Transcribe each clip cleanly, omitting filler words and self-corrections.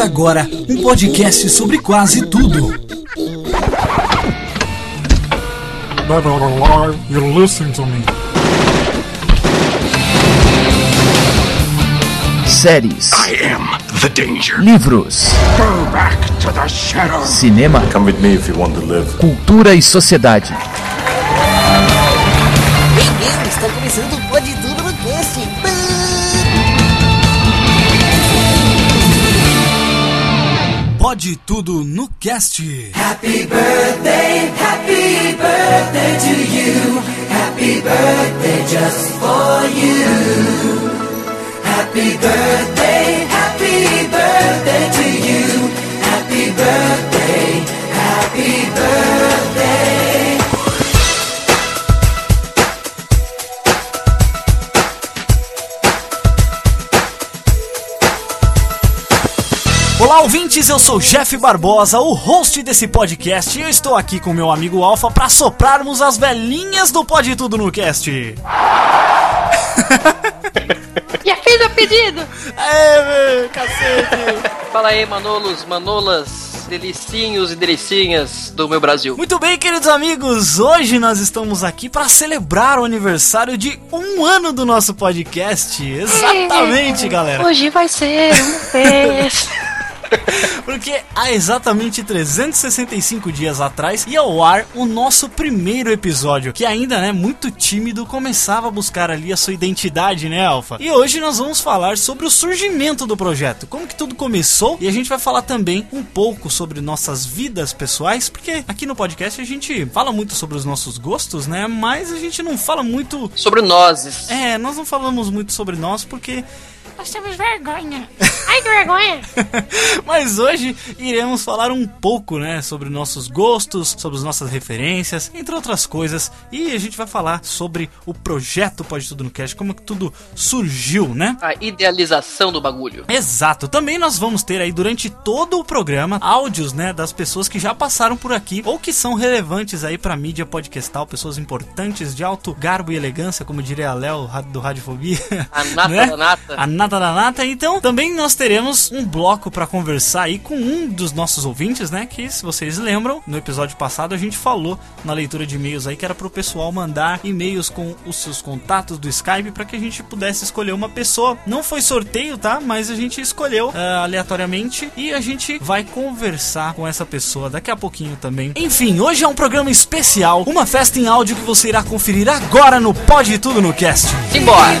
Começa agora um podcast sobre quase tudo. Never lie, you're listening to me. Séries. I am the danger. Livros. Go back to the shadow. Cinema. Come with me if you want to live. Cultura e sociedade. Bem-vindos, está começando o Pode Tudo no Cast. Pode Tudo no Cast. Happy birthday to you. Happy birthday just for you. Happy birthday to you. Happy birthday. Olá, ouvintes, eu sou Jeff Barbosa, o host desse podcast, e eu estou aqui com meu amigo Alpha para soprarmos as velhinhas do Pode Tudo no Cast. Já fiz o pedido! Aê, cacete! Fala aí, Manolos, Manolas, delicinhos e delicinhas do meu Brasil. Muito bem, queridos amigos, hoje nós estamos aqui para celebrar o aniversário de um ano do nosso podcast. Exatamente, galera! Hoje vai ser um mês. Porque há exatamente 365 dias atrás ia ao ar o nosso primeiro episódio, que ainda, né, muito tímido, começava a buscar ali a sua identidade, né, Alpha? E hoje nós vamos falar sobre o surgimento do projeto, como que tudo começou, e a gente vai falar também um pouco sobre nossas vidas pessoais, porque aqui no podcast a gente fala muito sobre os nossos gostos, né, mas a gente não fala muito... sobre nós. É, nós não falamos muito sobre nós, porque... nós temos vergonha. Ai, que vergonha. Mas hoje iremos falar um pouco, né, sobre nossos gostos, sobre as nossas referências, entre outras coisas. E a gente vai falar sobre o projeto Pode Tudo no Cast, como que tudo surgiu, né? A idealização do bagulho. Exato. Também nós vamos ter aí durante todo o programa áudios, né, das pessoas que já passaram por aqui ou que são relevantes aí pra mídia podcastal, pessoas importantes de alto garbo e elegância, como diria a Léo do Radiofobia. A nata, né? Da nata. A nata da nata. Então, também nós teremos um bloco pra conversar aí com um dos nossos ouvintes, né, que, se vocês lembram, no episódio passado a gente falou na leitura de e-mails aí que era pro pessoal mandar e-mails com os seus contatos do Skype pra que a gente pudesse escolher uma pessoa. Não foi sorteio, tá? Mas a gente escolheu aleatoriamente, e a gente vai conversar com essa pessoa daqui a pouquinho também. Enfim, hoje é um programa especial, uma festa em áudio que você irá conferir agora no Pode Tudo no Cast. Simbora!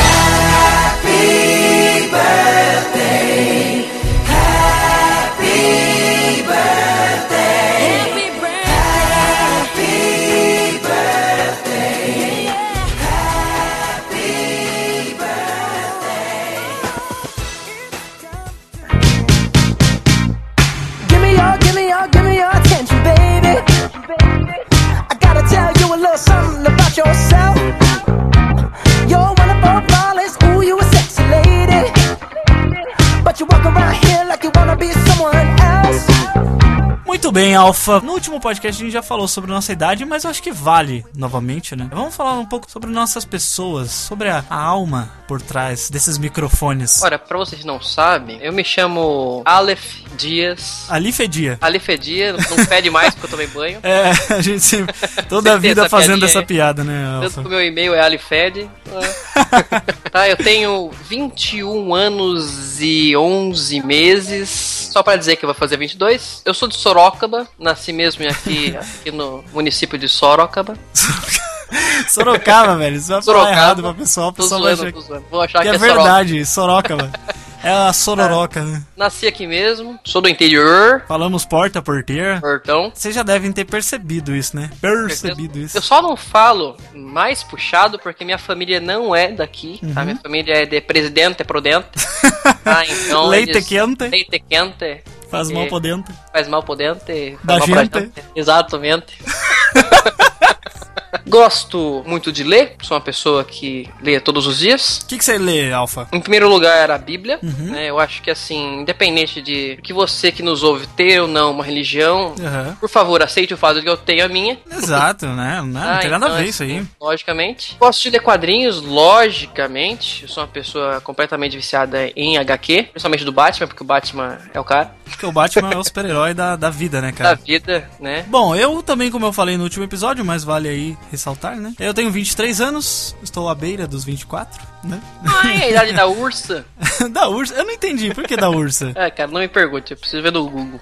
happy birthday, happy birthday, happy birthday, happy birthday. Give me your, attention, baby. Tell you a little something about yourself. You're one of our flawless, ooh, you a sexy lady. But you walk around here like you wanna be someone else. Muito bem, Alpha. No último podcast a gente já falou sobre nossa idade, mas eu acho que vale novamente, né? Vamos falar um pouco sobre nossas pessoas, sobre a alma por trás desses microfones. Olha, pra vocês que não sabem, eu me chamo Aleph Dias. Aleph é dia, não pede mais porque eu tomei banho. É, a gente sempre, toda a vida fazendo essa piada, né, Alpha? Tanto que o meu e-mail é alifed. Tá, eu tenho 21 anos e 11 meses, só pra dizer que eu vou fazer 22. Eu sou de Sorocaba. Nasci mesmo aqui no município de Sorocaba. Sorocaba, velho. Isso vai Sorocaba. Falar errado pra pessoal. Vou achar que é verdade, Sorocaba. É a sororoca, né? Nasci aqui mesmo, sou do interior. Falamos porta, porteira. Portão. Vocês já devem ter percebido isso, né? Percebido isso. Eu só não falo mais puxado porque minha família não é daqui, tá? Minha família é de Presidente Prudente. Ah, então leite quente. Leite quente. Faz mal por dentro. Faz mal por dentro. Da gente. Exatamente. Gosto muito de ler, sou uma pessoa que lê todos os dias. O que você lê, Alfa? Em primeiro lugar, a Bíblia. Uhum. Né? Eu acho que, assim, independente de que você que nos ouve ter ou não uma religião, uhum, por favor, aceite o fato de que eu tenho a minha. Exato, né? Não tem nada então, a ver isso aí. Logicamente. Gosto de ler quadrinhos, logicamente. Eu sou uma pessoa completamente viciada em HQ, principalmente do Batman, porque o Batman é o cara. Porque o Batman é o super-herói da vida, né, cara? Da vida, né? Bom, eu também, como eu falei no último episódio, mas vale aí ressaltar, né? Eu tenho 23 anos, estou à beira dos 24, né? Ai, a idade da ursa. Da ursa? Eu não entendi, por que da ursa? É, cara, não me pergunte, eu preciso ver no Google.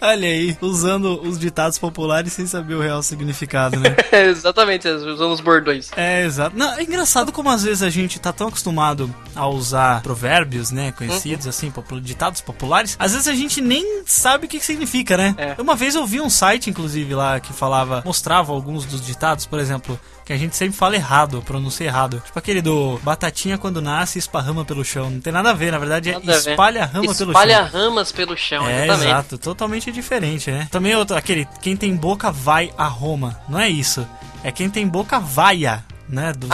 Olha aí, usando os ditados populares sem saber o real significado, né? Exatamente, usando os bordões. É, exato. Não, é engraçado como às vezes a gente tá tão acostumado a usar provérbios, né, conhecidos, uhum, assim, ditados populares, às vezes a gente nem sabe o que significa, né? É. Uma vez eu vi um site, inclusive, lá, que falava, mostrava alguns dos ditados, por exemplo, que a gente sempre fala errado, pronuncia errado. Tipo aquele do batatinha quando nasce esparrama pelo chão. Não tem nada a ver, na verdade é espalha rama pelo chão. Espalha ramas pelo chão, é, exatamente. Exato, totalmente diferente, né? Também outro, aquele, quem tem boca vai a Roma. Não é isso, é quem tem boca vaia, né? Do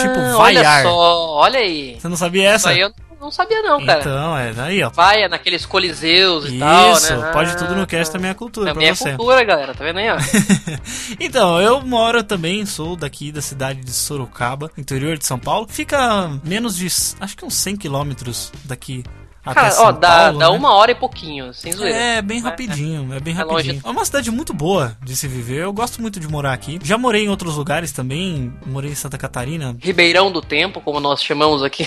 tipo vaiar. Olha só, olha aí. Você não sabia essa? Eu não sabia não, cara. Então, é daí, ó. Vaia naqueles coliseus e tal, né? Isso, pode tudo no cast também é cultura pra você. Também é cultura, galera, tá vendo aí, ó? Então, eu moro também, sou daqui da cidade de Sorocaba, interior de São Paulo. Fica menos de, acho que uns 100 quilômetros daqui. Cara, ó, dá uma hora e pouquinho, sem zoeira. É, bem rapidinho, é bem rapidinho. Longe. É uma cidade muito boa de se viver, eu gosto muito de morar aqui. Já morei em outros lugares também, morei em Santa Catarina. Ribeirão do Tempo, como nós chamamos aqui.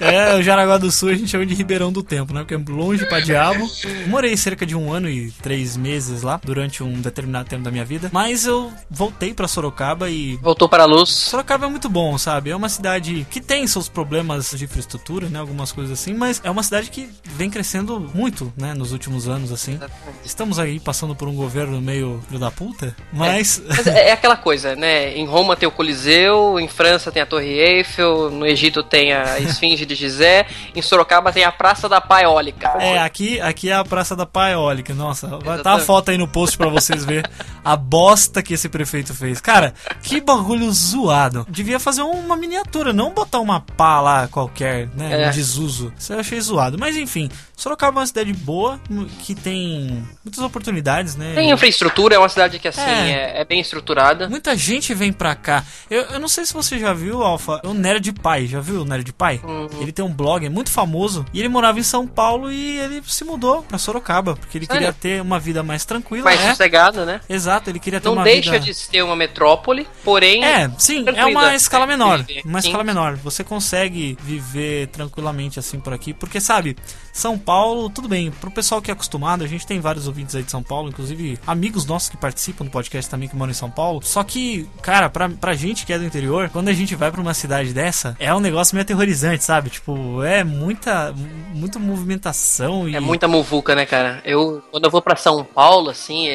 É, o Jaraguá do Sul a gente chama de Ribeirão do Tempo, né, porque é longe pra diabo. Morei cerca de 1 ano e 3 meses lá, durante um determinado tempo da minha vida, mas eu voltei pra Sorocaba e... Voltou para a luz. Sorocaba é muito bom, sabe, é uma cidade que tem seus problemas de infraestrutura, né, algumas coisas assim, mas é uma cidade que vem crescendo muito, né, nos últimos anos, assim. Estamos aí passando por um governo meio filho da puta, mas... É, mas é aquela coisa, né, em Roma tem o Coliseu, em França tem a Torre Eiffel, no Egito tem a Esfinge de Gizé, em Sorocaba tem a Praça da Pá Eólica. É, aqui é a Praça da Pá Eólica, nossa, vai estar a foto aí no post pra vocês verem a bosta que esse prefeito fez. Cara, que bagulho zoado. Devia fazer uma miniatura, não botar uma pá lá qualquer, né, um desuso. Isso eu achei zoado, mas enfim, Sorocaba é uma cidade boa, que tem muitas oportunidades, né? Tem infraestrutura, é uma cidade que assim, é bem estruturada. Muita gente vem pra cá. Eu não sei se você já viu, Alfa, o Nerd Pai, já viu o Nerd Pai? Uhum. Ele tem um blog, é muito famoso, e ele morava em São Paulo e ele se mudou pra Sorocaba, porque ele queria ter uma vida mais tranquila, mais sossegada, né? Exato, ele queria ter uma vida... Não deixa de ser uma metrópole, porém... É, sim, tranquila. É uma escala menor, Você consegue viver tranquilamente assim por aqui, porque sabe, São Paulo, tudo bem, pro pessoal que é acostumado, a gente tem vários ouvintes aí de São Paulo, inclusive amigos nossos que participam do podcast também que moram em São Paulo, só que, cara, pra gente que é do interior, quando a gente vai pra uma cidade dessa, é um negócio meio aterrorizante, sabe, tipo, é muita movimentação e... É muita muvuca, né, cara, quando eu vou pra São Paulo, assim,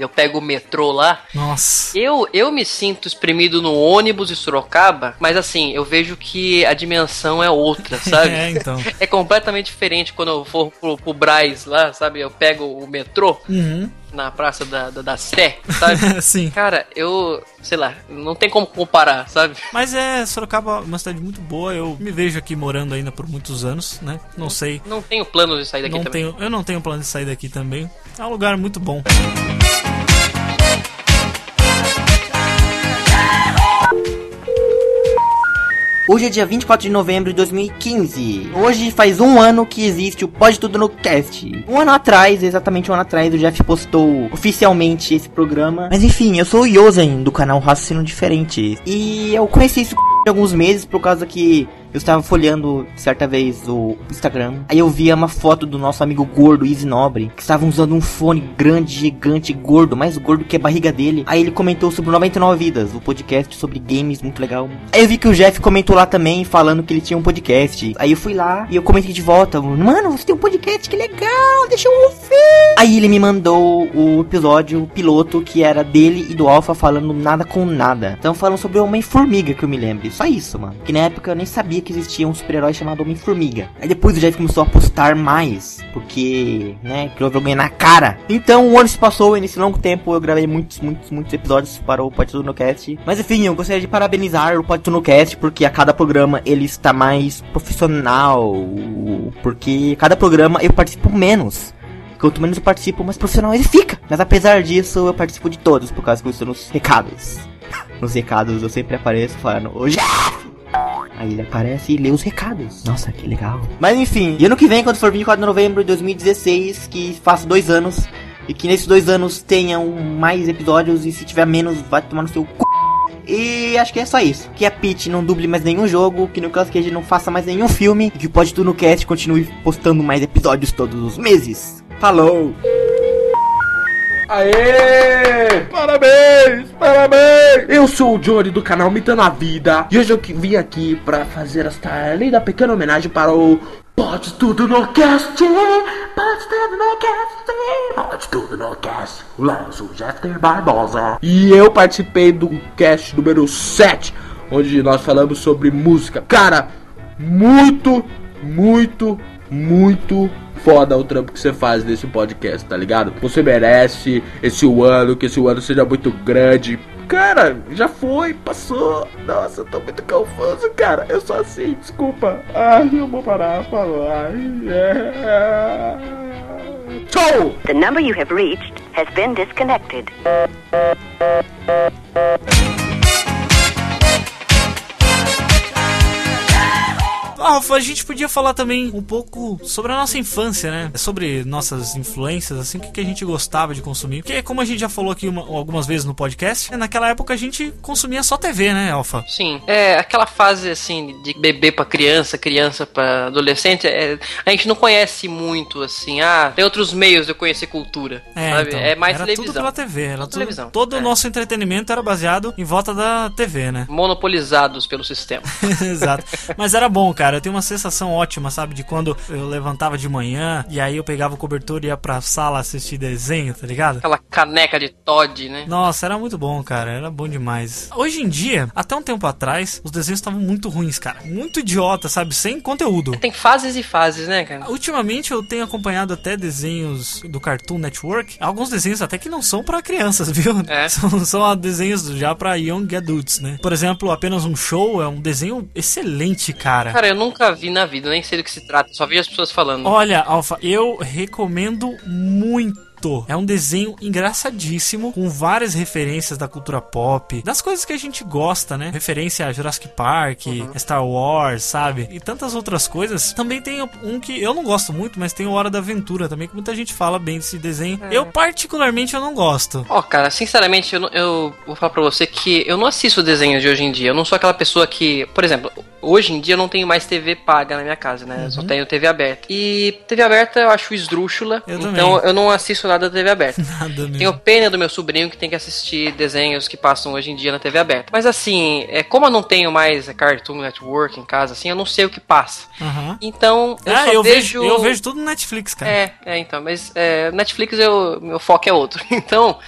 eu pego o metrô lá, nossa, eu me sinto espremido no ônibus de Sorocaba, mas assim, eu vejo que a dimensão é outra, sabe, então. É completamente diferente quando eu for pro Brás lá, sabe? Eu pego o metrô. Uhum. Na Praça da Sé, sabe? Sim. Cara, sei lá, não tem como comparar, sabe? Mas Sorocaba é uma cidade muito boa, eu me vejo aqui morando ainda por muitos anos, né? Não sei. Não tenho plano de sair daqui também. Eu não tenho plano de sair daqui também. É um lugar muito bom. Hoje é dia 24 de novembro de 2015. Hoje faz 1 ano que existe o Pode Tudo no Cast. 1 ano atrás, o Jeff postou oficialmente esse programa. Mas enfim, eu sou o Yozen, do canal Raciocínio Diferente. E eu conheci isso há alguns meses, por causa que eu estava folheando certa vez o Instagram. Aí eu via uma foto do nosso amigo gordo, Izzy Nobre, que estava usando um fone grande, gigante, gordo, mais gordo que a barriga dele. Aí ele comentou sobre 99 Vidas, o podcast sobre games, muito legal. Aí eu vi que o Jeff comentou lá também, falando que ele tinha um podcast. Aí eu fui lá e eu comentei de volta, mano, você tem um podcast, que legal, deixa eu ouvir. Aí ele me mandou o episódio, o piloto, que era dele e do Alpha falando nada com nada. Então falam sobre Homem-Formiga, que eu me lembro, só isso, mano. Que na época eu nem sabia que existia um super-herói chamado Homem-Formiga. Aí depois o Jeff começou a postar mais, porque, né, criou vergonha na cara. Então o ano se passou e nesse longo tempo eu gravei muitos episódios para o PodTunoCast. Mas enfim, eu gostaria de parabenizar o PodTunoCast, porque a cada programa ele está mais profissional, porque cada programa eu participo menos. Quanto menos eu participo, mais profissional ele fica. Mas apesar disso, eu participo de todos, por causa que eu estou nos recados. Nos recados eu sempre apareço falando: "Ô Jeff!" Aí ele aparece e lê os recados. Nossa, que legal. Mas enfim, e ano que vem, quando for 24 de novembro de 2016, que faço 2 anos, e que nesses 2 anos tenham mais episódios, e se tiver menos, vai tomar no seu c***. E acho que é só isso. Que a Peach não duble mais nenhum jogo, que no Nicolas Cage não faça mais nenhum filme, e que o PodTunoCast continue postando mais episódios todos os meses. Falou! Aê! Parabéns! Parabéns! Eu sou o Johnny do canal Me Dando a Vida, e hoje eu vim aqui pra fazer esta linda pequena homenagem para o Pode Tudo no Cast! Pode Tudo no Cast! Pode Tudo no Cast! Lá eu sou o Jeff Barbosa, e eu participei do cast número 7, onde nós falamos sobre música. Cara, muito foda o trampo que você faz nesse podcast, tá ligado? Você merece que esse ano seja muito grande. Cara, já foi, passou. Nossa, eu tô muito confuso, cara. Eu sou assim, desculpa. Ai, eu vou parar, falou. Tchau! The number you have reached has been disconnected. Rafa, a gente podia falar também um pouco sobre a nossa infância, né? Sobre nossas influências, assim, o que a gente gostava de consumir. Porque, como a gente já falou aqui algumas vezes no podcast, naquela época a gente consumia só TV, né, Alfa? Sim. É, aquela fase, assim, de bebê pra criança, criança pra adolescente, a gente não conhece muito, assim, tem outros meios de conhecer cultura, sabe? Então, é mais televisão. Era tudo pela TV, era televisão. Todo o nosso entretenimento era baseado em volta da TV, né? Monopolizados pelo sistema. Exato. Mas era bom, cara. Eu tenho uma sensação ótima, sabe? De quando eu levantava de manhã e aí eu pegava o cobertor e ia pra sala assistir desenho, tá ligado? Aquela caneca de Todd, né? Nossa, era muito bom, cara. Era bom demais. Hoje em dia, até um tempo atrás, os desenhos estavam muito ruins, cara. Muito idiota, sabe? Sem conteúdo. Tem fases e fases, né, cara? Ultimamente eu tenho acompanhado até desenhos do Cartoon Network. Alguns desenhos até que não são pra crianças, viu? É. São desenhos já pra young adults, né? Por exemplo, Apenas um Show é um desenho excelente, cara. Cara, eu nunca vi na vida, nem sei do que se trata, só vi as pessoas falando. Olha, Alfa, eu recomendo muito. É um desenho engraçadíssimo, com várias referências da cultura pop, das coisas que a gente gosta, né? Referência a Jurassic Park, Star Wars, sabe? E tantas outras coisas. Também tem um que eu não gosto muito, mas tem o Hora da Aventura também, que muita gente fala bem desse desenho. É. Eu, particularmente, eu não gosto. Cara, sinceramente, eu vou falar pra você que eu não assisto desenhos de hoje em dia. Eu não sou aquela pessoa que... Por exemplo, hoje em dia eu não tenho mais TV paga na minha casa, né? Só tenho TV aberta. E TV aberta eu acho esdrúxula. Então eu não assisto nada da TV aberta. Nada mesmo. Tenho pena do meu sobrinho que tem que assistir desenhos que passam hoje em dia na TV aberta. Mas assim, como eu não tenho mais Cartoon Network em casa, assim, eu não sei o que passa. Então, eu vejo tudo no Netflix, cara. Então, mas Netflix meu foco é outro. Então,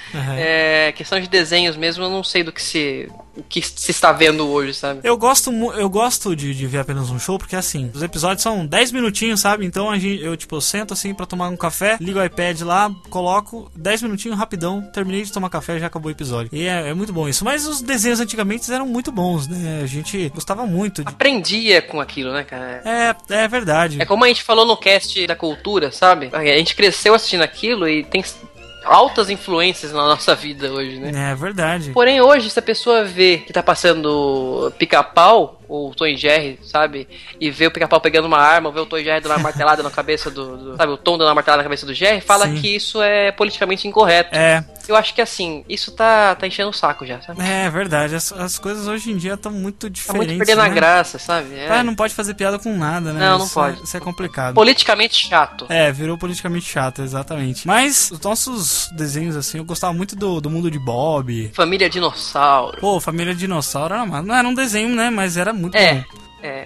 questão de desenhos mesmo, eu não sei o que se está vendo hoje, sabe? Eu gosto de ver Apenas um Show, porque assim, os episódios são 10 minutinhos, sabe? Então eu sento assim pra tomar um café, ligo o iPad lá, coloco 10 minutinhos rapidão, terminei de tomar café e já acabou o episódio. E é muito bom isso. Mas os desenhos antigamente eram muito bons, né? A gente gostava muito. Aprendia com aquilo, né, cara? É verdade. É como a gente falou no cast da cultura, sabe? A gente cresceu assistindo aquilo e tem... altas influências na nossa vida hoje, né? É verdade. Porém, hoje, se a pessoa vê que tá passando Pica-Pau ou Tom e Jerry, sabe? E vê o Pica-Pau pegando uma arma, vê o Tom e Jerry dando uma martelada na cabeça do... Sabe, o Tom dando uma martelada na cabeça do Jerry, fala Sim. que isso é politicamente incorreto. É. Eu acho que, assim, isso tá enchendo o saco já, sabe? É verdade. As coisas hoje em dia estão muito diferentes, tá muito perdendo a graça, sabe? Não pode fazer piada com nada, né? Não pode. Isso é complicado. Politicamente chato. Virou politicamente chato, exatamente. Mas os nossos desenhos, assim, eu gostava muito do Mundo de Bob. Família Dinossauro. Pô, Família Dinossauro não era um desenho, né? Mas era muito bom.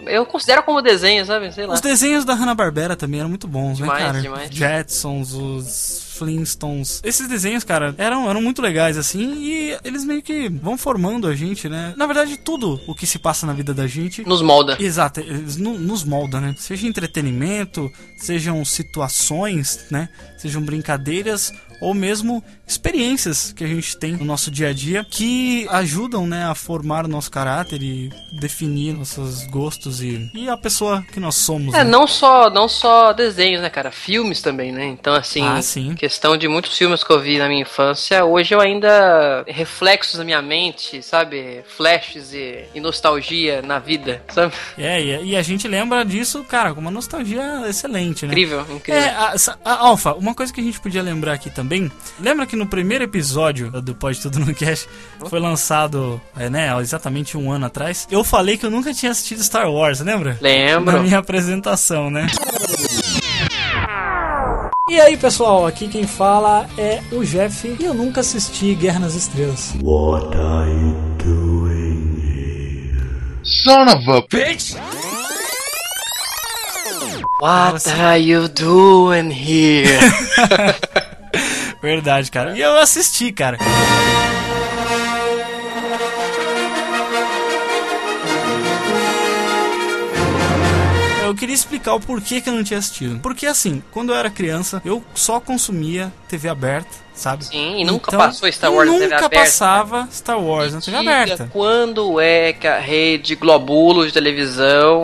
Eu considero como desenho, sabe? Sei lá. Os desenhos da Hanna-Barbera também eram muito bons, demais, né, cara? Demais. Jetsons, os... Flintstones. Esses desenhos, cara, eram muito legais, assim, e eles meio que vão formando a gente, né? Na verdade, tudo o que se passa na vida da gente... nos molda. Exato, eles nos molda, né? Seja entretenimento, sejam situações, né? Sejam brincadeiras... ou mesmo experiências que a gente tem no nosso dia a dia, que ajudam, né, a formar o nosso caráter e definir nossos gostos e a pessoa que nós somos. É, né? não só desenhos, né, cara? Filmes também, né? Então, assim, questão de muitos filmes que eu vi na minha infância, hoje eu ainda... reflexos na minha mente, sabe? Flashes e nostalgia na vida, sabe? E a gente lembra disso, cara, com uma nostalgia excelente, né? Incrível. Alfa, uma coisa que a gente podia lembrar aqui também. Lembra que no primeiro episódio do Pode Tudo no Cash, foi lançado, exatamente um ano atrás, eu falei que eu nunca tinha assistido Star Wars, lembra? Lembro. Na minha apresentação, né? E aí, pessoal, aqui quem fala é o Jeff e eu nunca assisti Guerra nas Estrelas. What are you doing here? Son of a bitch! What are you doing here? Verdade, cara. E eu assisti, cara. Eu queria explicar o porquê que eu não tinha assistido. Porque, assim, quando eu era criança, eu só consumia TV aberta. Sabe? Sim, e nunca passou Star Wars na TV aberta. Nunca passava Star Wars na TV aberta. Quando é que a rede Globulo de televisão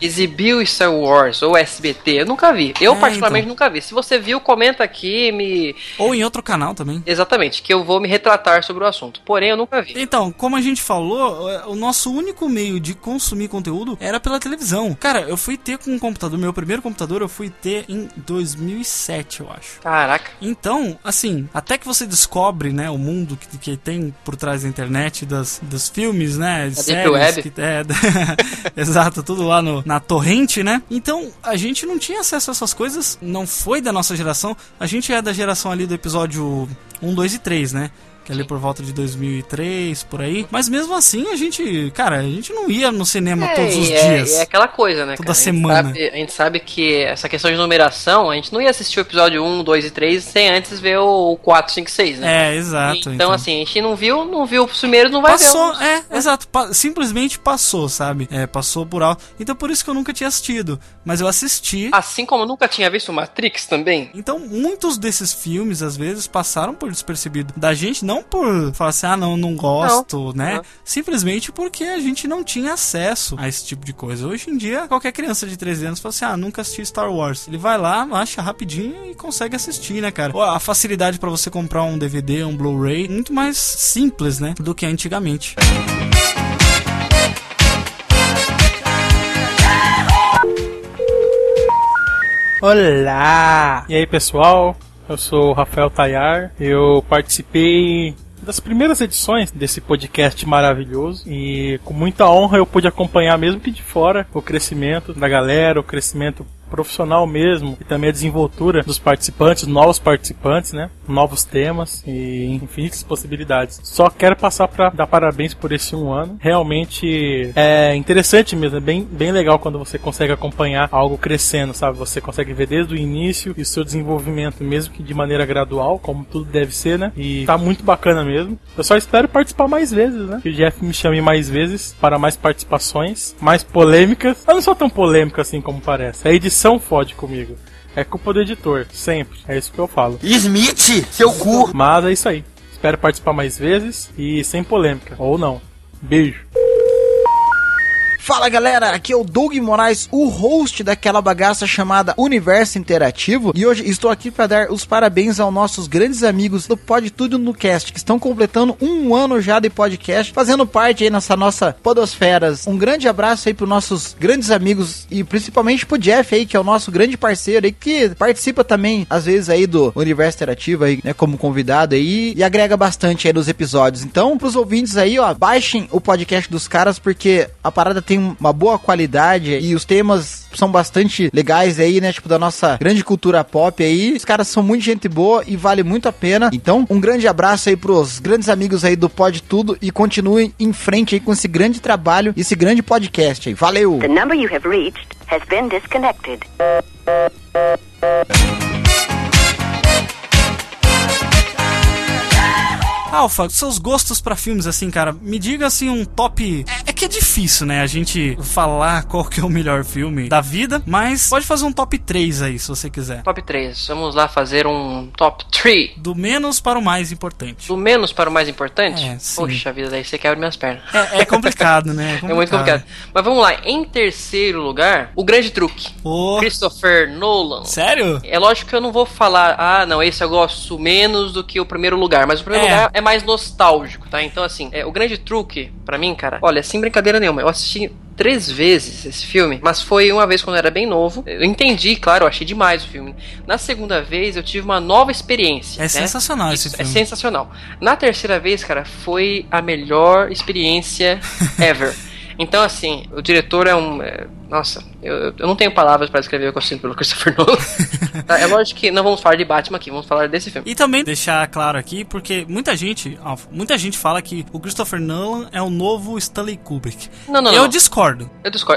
exibiu Star Wars ou SBT? Eu nunca vi. Eu, particularmente, nunca vi. Se você viu, comenta aqui. Ou em outro canal também. Exatamente, que eu vou me retratar sobre o assunto. Porém, eu nunca vi. Então, como a gente falou, o nosso único meio de consumir conteúdo era pela televisão. Cara, eu fui ter com um computador. Meu primeiro computador eu fui ter em 2007, eu acho. Caraca. Então, assim, até que você descobre, né, o mundo que tem por trás da internet, dos filmes, né, de séries, Web. Exato, tudo lá na torrente, né? Então, a gente não tinha acesso a essas coisas, não foi da nossa geração. A gente é da geração ali do episódio 1, 2 e 3, né? Que é ali por volta de 2003, por aí. Mas mesmo assim, a gente não ia no cinema todos os dias. É aquela coisa, né, toda semana. A gente sabe que essa questão de numeração, a gente não ia assistir o episódio 1, 2 e 3 sem antes ver o 4, 5 e 6, né? Exato. Então, assim, a gente não viu o primeiro, não vai passou, ver. Exato. Simplesmente passou, sabe? Passou por alto. Então, por isso que eu nunca tinha assistido. Mas eu assisti. Assim como eu nunca tinha visto Matrix também. Então, muitos desses filmes, às vezes, passaram por despercebido da gente, não por falar assim, não gosto, né? Não. Simplesmente porque a gente não tinha acesso a esse tipo de coisa. Hoje em dia, qualquer criança de 13 anos fala assim, nunca assisti Star Wars. Ele vai lá, acha rapidinho e consegue assistir, né, cara? A facilidade pra você comprar um DVD, um Blu-ray, muito mais simples, né? Do que antigamente. Olá! E aí, pessoal? Eu sou o Rafael Tayar, eu participei das primeiras edições desse podcast maravilhoso e com muita honra eu pude acompanhar, mesmo que de fora, o crescimento da galera, o crescimento profissional mesmo, e também a desenvoltura dos novos participantes, né? Novos temas e infinitas possibilidades. Só quero passar para dar parabéns por esse um ano. Realmente é interessante mesmo, é bem legal quando você consegue acompanhar algo crescendo, sabe? Você consegue ver desde o início e o seu desenvolvimento, mesmo que de maneira gradual, como tudo deve ser, né? E tá muito bacana mesmo. Eu só espero participar mais vezes, né? Que o Jeff me chame mais vezes para mais participações, mais polêmicas. Eu não sou tão polêmico assim como parece. A edição fode comigo. É culpa do editor, sempre. É isso que eu falo. Smith, seu cu! Mas é isso aí. Espero participar mais vezes e sem polêmica. Ou não. Beijo. Fala, galera, aqui é o Doug Moraes, o host daquela bagaça chamada Universo Interativo, e hoje estou aqui para dar os parabéns aos nossos grandes amigos do Pode Tudo no Cast, que estão completando um ano já de podcast, fazendo parte aí nessa nossa podosfera. Um grande abraço aí para os nossos grandes amigos e principalmente pro Jeff aí, que é o nosso grande parceiro aí, que participa também às vezes aí do Universo Interativo aí, né, como convidado aí, e agrega bastante aí nos episódios. Então, pros ouvintes aí, ó, baixem o podcast dos caras, porque a parada tem uma boa qualidade e os temas são bastante legais aí, né? Tipo, da nossa grande cultura pop aí. Os caras são muito gente boa e vale muito a pena. Então, um grande abraço aí pros grandes amigos aí do Pode Tudo e continuem em frente aí com esse grande trabalho e esse grande podcast aí. Valeu! The number you have reached has been disconnected. Alpha, seus gostos pra filmes, assim, cara, me diga, assim, um top... É que é difícil, né, a gente falar qual que é o melhor filme da vida, mas pode fazer um top 3 aí, se você quiser. Top 3, vamos lá fazer um top 3. Do menos para o mais importante. Do menos para o mais importante? É, sim. Poxa vida, daí você quebra minhas pernas. É complicado, né? É complicado. É muito complicado. Mas vamos lá, em terceiro lugar, O Grande Truque. Oh. Christopher Nolan. Sério? É lógico que eu não vou falar, ah, não, esse eu gosto menos do que o primeiro lugar, mas o primeiro lugar é mais nostálgico, tá? Então, assim, O Grande Truque, pra mim, cara, olha, sem brincadeira nenhuma, eu assisti 3 vezes esse filme, mas foi uma vez quando eu era bem novo, eu entendi, claro, eu achei demais o filme. Na segunda vez eu tive uma nova experiência. É, né? Sensacional esse filme. É sensacional. Na terceira vez, cara, foi a melhor experiência ever. Então, assim, o diretor é um... Nossa, eu não tenho palavras para descrever o que eu sinto pelo Christopher Nolan. É lógico que não vamos falar de Batman aqui, vamos falar desse filme. E também deixar claro aqui, porque muita gente fala que o Christopher Nolan é o novo Stanley Kubrick. Não. Eu discordo.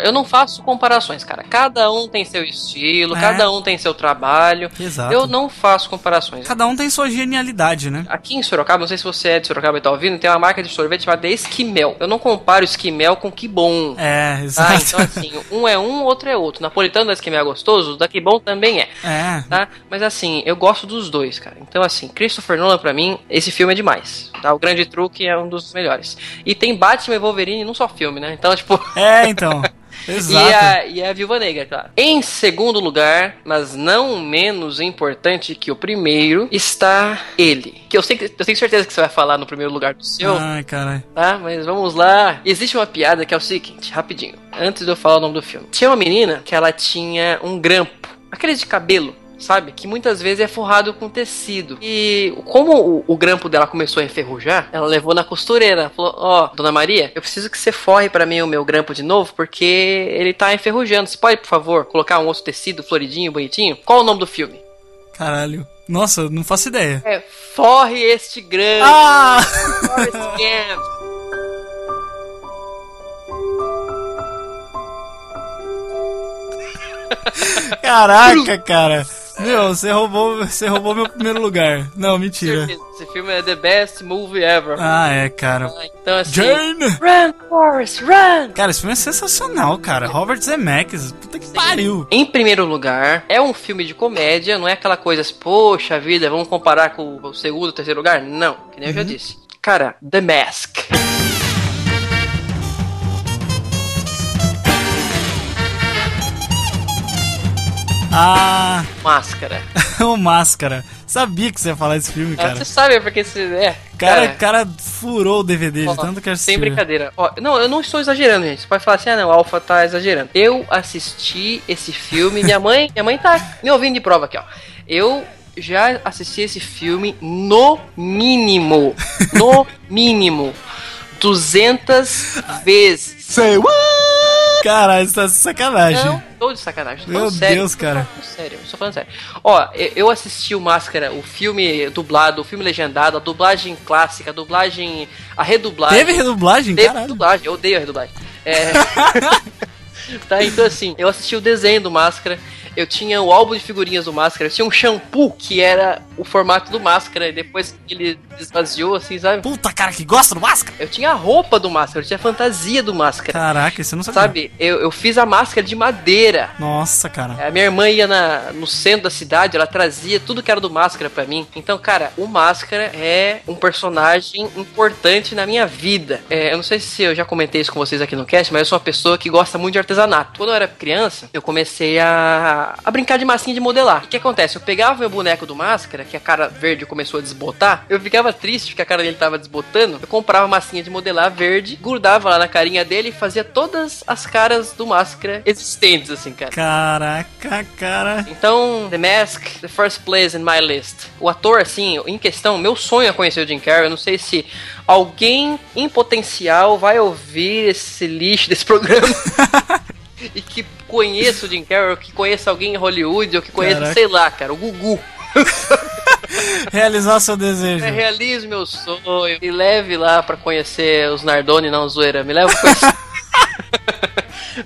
Eu não faço comparações, cara. Cada um tem seu estilo, cada um tem seu trabalho. Exato. Eu não faço comparações. Cada um tem sua genialidade, né? Aqui em Sorocaba, não sei se você é de Sorocaba e tá ouvindo, tem uma marca de sorvete chamada Esquimel. Eu não comparo Esquimel com Que Bom. É, exato. Ah, então, assim, um é um, outro é outro. Napolitano da Esquimel é gostoso, da Que Bom também é. É. Tá? Mas assim, eu gosto dos dois, cara. Então, assim, Christopher Nolan, pra mim, esse filme é demais. Tá? O Grande Truque é um dos melhores. E tem Batman e Wolverine num só filme, né? Então, tipo... É, então... Exato. E a Viúva Negra, claro. Em segundo lugar, mas não menos importante que o primeiro, está ele. Que eu tenho certeza que você vai falar no primeiro lugar do seu. Ai, caralho. Tá, mas vamos lá. Existe uma piada que é o seguinte, rapidinho. Antes de eu falar o nome do filme. Tinha uma menina que ela tinha um grampo. Aqueles de cabelo, sabe? Que muitas vezes é forrado com tecido. E como o grampo dela começou a enferrujar, ela levou na costureira. Falou, Dona Maria, eu preciso que você forre pra mim o meu grampo de novo, porque ele tá enferrujando. Você pode, por favor, colocar um outro tecido floridinho, bonitinho? Qual o nome do filme? Caralho. Nossa, não faço ideia. Forre este grampo. Ah! Forre este grampo. Caraca, cara. Meu, você roubou meu primeiro lugar. Não, mentira. Esse filme é the best movie ever. Ah, é, cara. Então, assim, Jane! Run, Forrest, run! Cara, esse filme é sensacional, cara. Robert Zemeckis, puta que pariu. Em primeiro lugar, é um filme de comédia, não é aquela coisa assim, poxa vida, vamos comparar com o segundo, terceiro lugar? Não, que nem eu já disse. Cara, The Mask. Ah... Máscara. O Máscara. Sabia que você ia falar desse filme, cara. Você sabe, porque você... Cara, furou o DVD de tanto que assistiu. Sem brincadeira. Não, eu não estou exagerando, gente. Você pode falar assim, o Alpha tá exagerando. Eu assisti esse filme. Minha mãe tá me ouvindo de prova aqui, ó. Eu já assisti esse filme no mínimo, 200 vezes. Say what? Cara, isso tá sacanagem. Não, tô de sacanagem. Meu Deus, cara. Tô falando sério. Ó, eu assisti o Máscara, o filme dublado, o filme legendado, a dublagem clássica, a dublagem... A redublagem. Teve redublagem? Teve redublagem. Eu odeio a redublagem. Tá, então assim, eu assisti o desenho do Máscara, eu tinha o álbum de figurinhas do Máscara, eu tinha um shampoo que era o formato do Máscara, e depois ele esvaziou, assim, sabe? Puta, cara, que gosta do Máscara! Eu tinha a roupa do Máscara, eu tinha a fantasia do Máscara. Caraca, você não sabia. Sabe, eu fiz a máscara de madeira. Nossa, cara. A minha irmã ia no centro da cidade, ela trazia tudo que era do Máscara pra mim. Então, cara, o Máscara é um personagem importante na minha vida. Eu não sei se eu já comentei isso com vocês aqui no cast, mas eu sou uma pessoa que gosta muito de artesanato. Quando eu era criança, eu comecei a brincar de massinha de modelar. O que acontece? Eu pegava meu boneco do Máscara, que a cara verde começou a desbotar. Eu ficava triste porque a cara dele tava desbotando. Eu comprava massinha de modelar verde, grudava lá na carinha dele e fazia todas as caras do Máscara existentes, assim, cara. Caraca, cara. Então, The Mask, the first place in my list. O ator, assim, em questão, meu sonho é conhecer o Jim Carrey. Eu não sei se alguém em potencial vai ouvir esse lixo desse programa. E que conheça o Jim Carrey, ou que conheça alguém em Hollywood, ou que conheça, sei lá, cara, o Gugu. Realizar seu desejo. Realize meu sonho. Me leve lá pra conhecer os Nardoni, não, zoeira. Me leva pra conhecer...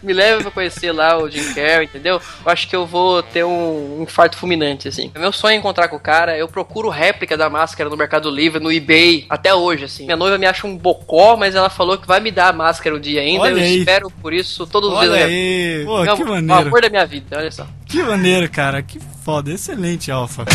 Me leva pra conhecer lá o Jim Carrey, entendeu? Eu acho que eu vou ter um infarto fulminante, assim. Meu sonho é encontrar com o cara. Eu procuro réplica da máscara no Mercado Livre, no eBay, até hoje, assim. Minha noiva me acha um bocó, mas ela falou que vai me dar a máscara um dia ainda. Olha, eu aí. Espero por isso todos os dias. Olha aí, pô, que maneiro. O amor da minha vida, olha só. Que maneiro, cara. Que foda. Excelente, Alpha.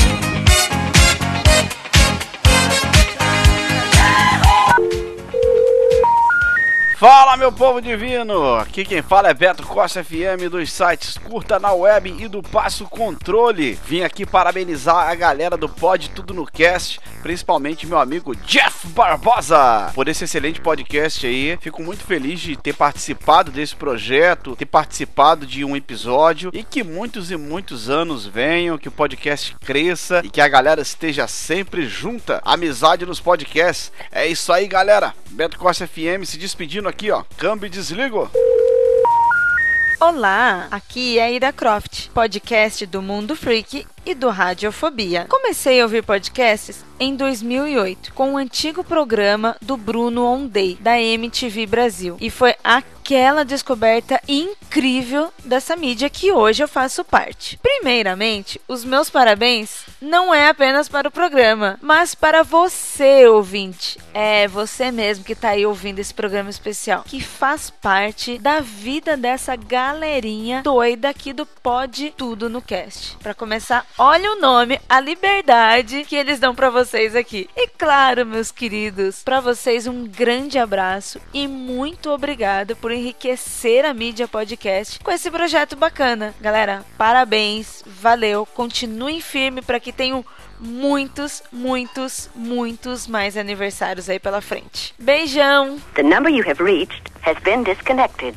Fala, meu povo divino! Aqui quem fala é Beto Costa FM, dos sites Curta na Web e do Passo Controle. Vim aqui parabenizar a galera do Pod Tudo no Cast, principalmente meu amigo Jeff Barbosa, por esse excelente podcast aí. Fico muito feliz de ter participado desse projeto, ter participado de um episódio, e que muitos e muitos anos venham, que o podcast cresça e que a galera esteja sempre junta. Amizade nos podcasts. É isso aí, galera. Beto Costa FM se despedindo aqui, ó, câmbio e desligo. Olá, aqui é a Ira Croft, podcast do Mundo Freak e do Radiofobia. Comecei a ouvir podcasts em 2008, com um antigo programa do Bruno Ondei, da MTV Brasil. E foi aquela descoberta incrível dessa mídia que hoje eu faço parte. Primeiramente, os meus parabéns não é apenas para o programa, mas para você, ouvinte. É você mesmo que tá aí ouvindo esse programa especial, que faz parte da vida dessa galerinha doida aqui do Pod Tudo no Cast. Pra começar, olha o nome, a liberdade que eles dão pra vocês aqui. E claro, meus queridos, pra vocês um grande abraço e muito obrigado por enriquecer a mídia podcast com esse projeto bacana. Galera, parabéns, valeu, continuem firme pra que tenham muitos, muitos, muitos mais aniversários aí pela frente. Beijão! The number you have reached has been disconnected.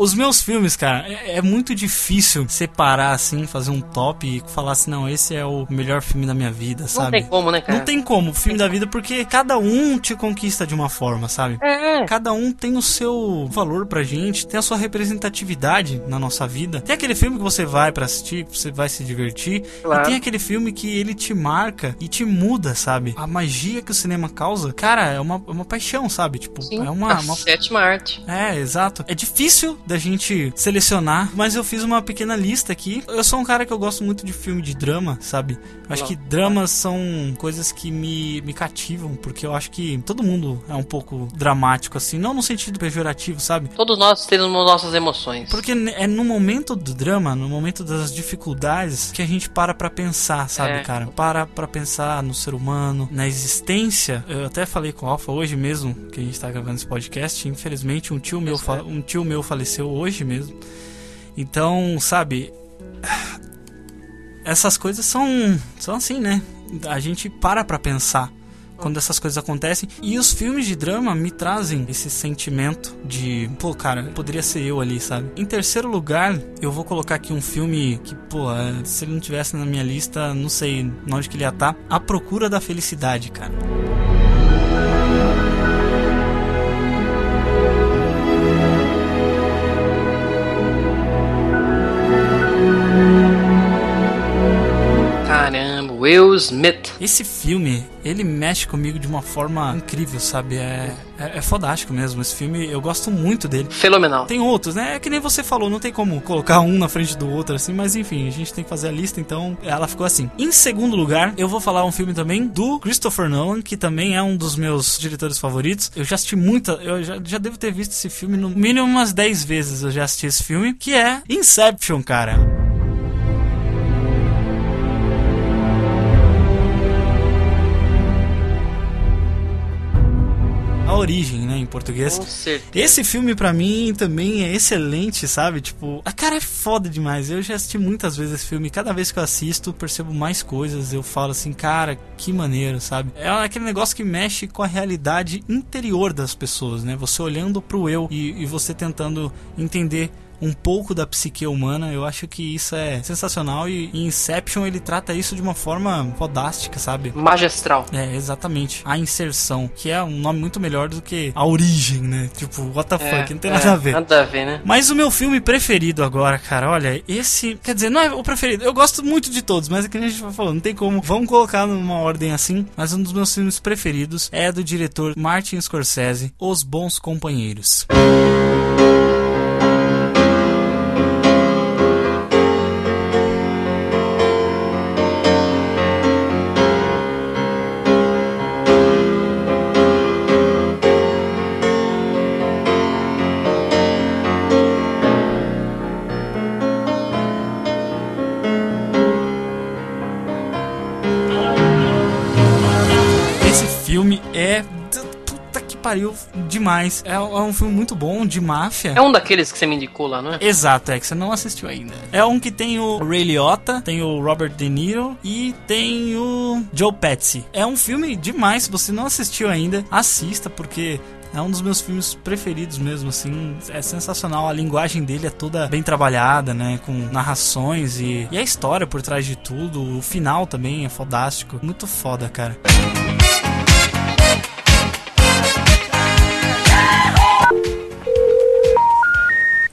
Os meus filmes, cara, é muito difícil separar, assim, fazer um top e falar assim, não, esse é o melhor filme da minha vida, sabe? Não tem como, né, cara? Não tem como, o filme da vida, porque cada um te conquista de uma forma, sabe? É. Cada um tem o seu valor pra gente, tem a sua representatividade na nossa vida. Tem aquele filme que você vai pra assistir, você vai se divertir, claro. E tem aquele filme que ele te marca e te muda, sabe? A magia que o cinema causa, cara, é uma paixão, sabe? Tipo, sim, é uma sétima arte. É, exato. É difícil da gente selecionar, mas eu fiz uma pequena lista aqui. Eu sou um cara que eu gosto muito de filme de drama, sabe? Eu acho que dramas são coisas que me cativam, porque eu acho que todo mundo é um pouco dramático, assim, não no sentido pejorativo, sabe? Todos nós temos nossas emoções. Porque é no momento do drama, no momento das dificuldades, que a gente para pra pensar, sabe, cara? Para pra pensar no ser humano, na existência. Eu até falei com o Alpha hoje mesmo, que a gente tá gravando esse podcast, infelizmente um tio meu faleceu hoje mesmo. Então, sabe, essas coisas são assim, né? A gente pra pensar quando essas coisas acontecem. E os filmes de drama me trazem esse sentimento de, pô, cara, poderia ser eu ali, sabe? Em terceiro lugar, eu vou colocar aqui um filme que, pô, se ele não tivesse na minha lista, não sei onde que ele ia estar. A Procura da Felicidade, cara. Will Smith. Esse filme, ele mexe comigo de uma forma incrível, sabe? É fodástico mesmo. Esse filme, eu gosto muito dele. Fenomenal. Tem outros, né? É que nem você falou, não tem como colocar um na frente do outro, assim, mas enfim, a gente tem que fazer a lista, então ela ficou assim. Em segundo lugar, eu vou falar um filme também do Christopher Nolan, que também é um dos meus diretores favoritos. Eu já assisti eu já devo ter visto esse filme no mínimo umas 10 vezes, eu já assisti esse filme, que é Inception, cara. A origem, né, em português. Com certeza. Esse filme, pra mim, também é excelente, sabe? Tipo, a cara é foda demais. Eu já assisti muitas vezes esse filme. Cada vez que eu assisto, percebo mais coisas. Eu falo assim, cara, que maneiro, sabe? É aquele negócio que mexe com a realidade interior das pessoas, né? Você olhando pro eu e você tentando entender um pouco da psique humana. Eu acho que isso é sensacional, e em Inception ele trata isso de uma forma fodástica, sabe? Magistral. É, exatamente. A inserção, que é um nome muito melhor do que a origem, né? Tipo, what the fuck, não tem nada a ver. Nada a ver, né? Mas o meu filme preferido agora, cara, olha, esse... Quer dizer, não é o preferido. Eu gosto muito de todos, mas é que a gente vai falando, não tem como. Vamos colocar numa ordem assim, mas um dos meus filmes preferidos é do diretor Martin Scorsese, Os Bons Companheiros. Pariu demais. É um filme muito bom, de máfia. É um daqueles que você me indicou lá, não é? Exato, é que você não assistiu ainda. É um que tem o Ray Liotta, tem o Robert De Niro e tem o Joe Pesci. É um filme demais, se você não assistiu ainda, assista, porque... é um dos meus filmes preferidos mesmo, assim, é sensacional, a linguagem dele é toda bem trabalhada, né, com narrações e a história por trás de tudo, o final também é fodástico, muito foda, cara.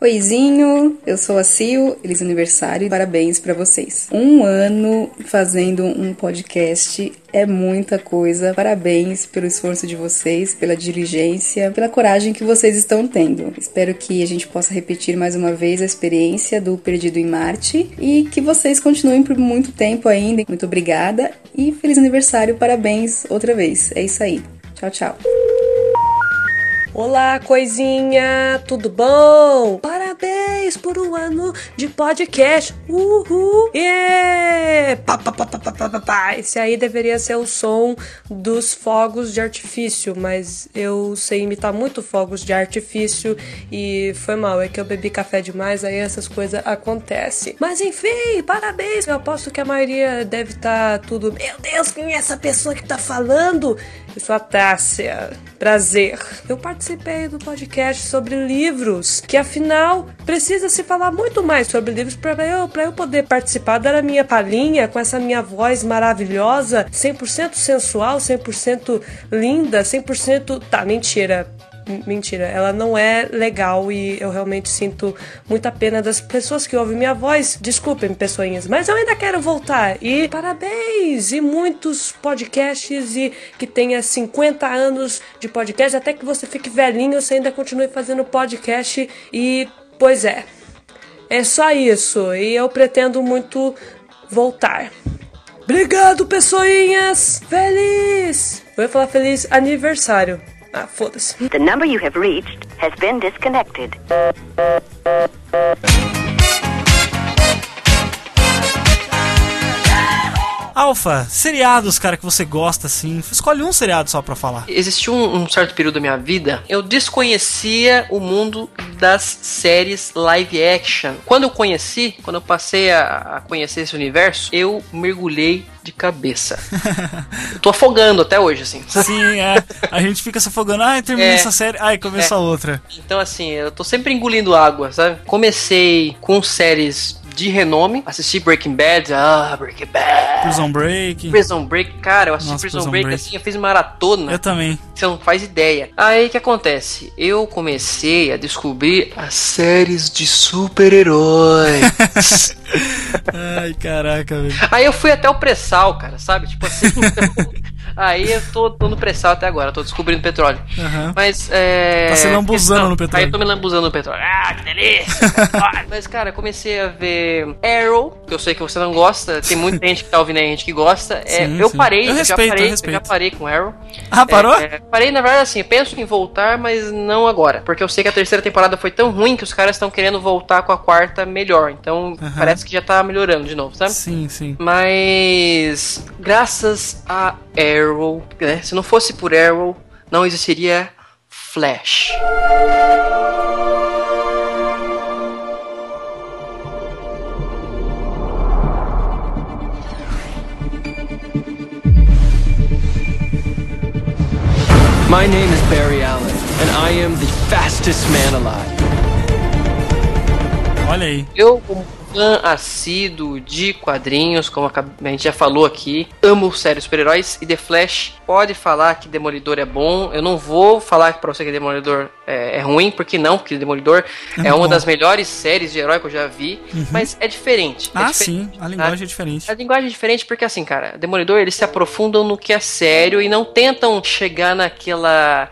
Oizinho, eu sou a Sil, feliz aniversário e parabéns pra vocês. 1 ano fazendo um podcast é muita coisa. Parabéns pelo esforço de vocês, pela diligência, pela coragem que vocês estão tendo. Espero que a gente possa repetir mais uma vez a experiência do Perdido em Marte e que vocês continuem por muito tempo ainda. Muito obrigada e feliz aniversário, parabéns outra vez. É isso aí. Tchau, tchau. Olá, coisinha, tudo bom? Parabéns por 1 ano de podcast, uhul! Yeah! Esse aí deveria ser o som dos fogos de artifício, mas eu sei imitar muito fogos de artifício e foi mal, é que eu bebi café demais, aí essas coisas acontecem. Mas enfim, parabéns! Eu aposto que a maioria deve estar tudo... Meu Deus, quem é essa pessoa que tá falando? Eu sou a Tássia, prazer. Eu participei do podcast sobre livros, que afinal precisa se falar muito mais sobre livros para eu poder participar, dar a minha palhinha com essa minha voz maravilhosa, 100% sensual, 100% linda, 100%... Tá, mentira. Mentira, ela não é legal e eu realmente sinto muita pena das pessoas que ouvem minha voz. Desculpem, pessoinhas, mas eu ainda quero voltar. E parabéns! E muitos podcasts e que tenha 50 anos de podcast, até que você fique velhinho, você ainda continue fazendo podcast. E, pois é, é só isso. E eu pretendo muito voltar. Obrigado, pessoinhas! Feliz! Eu ia falar feliz aniversário. Ah, foda-se. The number you have reached has been disconnected. Alpha, seriados, cara, que você gosta, assim. Escolhe um seriado só pra falar. Existiu um certo período da minha vida, eu desconhecia o mundo das séries live action. Quando eu passei a conhecer esse universo, eu mergulhei de cabeça. Eu tô afogando até hoje, assim. Sim, é. A gente fica se afogando. Ai, terminei essa série. Ai, começa outra. Então, assim, eu tô sempre engolindo água, sabe? Comecei com séries... de renome, assisti Breaking Bad, Breaking Bad. Prison Break, cara, eu assisti Prison Break assim, eu fiz maratona. Eu também. Você não faz ideia. Aí o que acontece? Eu comecei a descobrir as séries de super-heróis. Ai, caraca, velho. Aí eu fui até o pré-sal, cara, sabe? Tipo assim, então... Aí eu tô no pré-sal até agora, tô descobrindo petróleo. Uhum. Mas é... tá se lambuzando no petróleo. Aí eu tô me lambuzando no petróleo. Ah, que delícia! Mas, cara, comecei a ver Arrow, que eu sei que você não gosta, tem muita gente que tá ouvindo aí, gente que gosta. Sim, eu parei, eu já parei com Arrow. Ah, parou? Parei, na verdade, assim, eu penso em voltar, mas não agora. Porque eu sei que a 3ª temporada foi tão ruim que os caras estão querendo voltar com a 4ª melhor. Então, parece que já tá melhorando de novo, sabe? Sim, sim. Mas, graças a Arrow, né? Se não fosse por Arrow, não existiria Flash. My name is Barry Allen and I am the fastest man alive. Olha aí. Eu, como fã assíduo de quadrinhos, como a gente já falou aqui, amo séries super-heróis e The Flash pode falar que Demolidor é bom. Eu não vou falar pra você que Demolidor é ruim, porque não, porque Demolidor é uma das melhores séries de herói que eu já vi, mas é diferente. Ah, sim, a linguagem é diferente. A linguagem é diferente porque, assim, cara, Demolidor, eles se aprofundam no que é sério e não tentam chegar naquela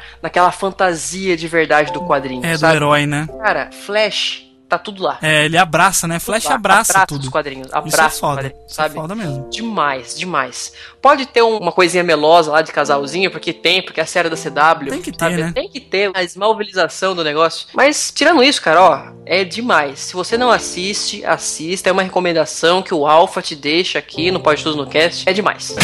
fantasia de verdade do quadrinho, sabe? Do herói, né? Cara, Flash, tá tudo lá. É, ele abraça, né? Flash abraça tudo. Os quadrinhos, abraça os quadrinhos, sabe? É foda mesmo. Demais, demais. Pode ter uma coisinha melosa lá de casalzinho, porque é a série da CW. Tem que ter, sabe? Né? Tem que ter a esmalvilização do negócio. Mas, tirando isso, cara, ó, é demais. Se você não assiste, assista. É uma recomendação que o Alpha te deixa aqui no Pode Tudo no Cast. É demais.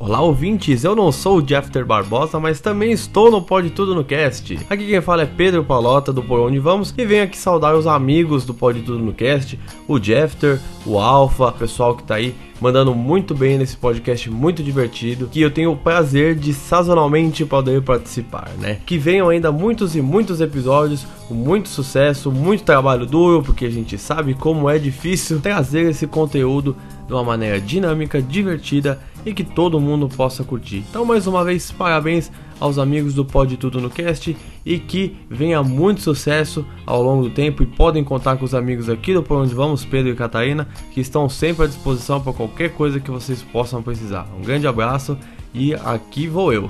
Olá, ouvintes, eu não sou o Jeff Barbosa, mas também estou no Pode Tudo no Cast. Aqui quem fala é Pedro Palota do Por Onde Vamos e venho aqui saudar os amigos do Pode Tudo no Cast, o Jeffter, o Alpha, o pessoal que tá aí mandando muito bem nesse podcast muito divertido, que eu tenho o prazer de sazonalmente poder participar, né? Que venham ainda muitos e muitos episódios, com muito sucesso, muito trabalho duro, porque a gente sabe como é difícil trazer esse conteúdo de uma maneira dinâmica, divertida e que todo mundo possa curtir. Então, mais uma vez, parabéns aos amigos do Pode Tudo no Cast e que venha muito sucesso ao longo do tempo, e podem contar com os amigos aqui do Por Onde Vamos, Pedro e Catarina, que estão sempre à disposição para qualquer coisa que vocês possam precisar. Um grande abraço e aqui vou eu.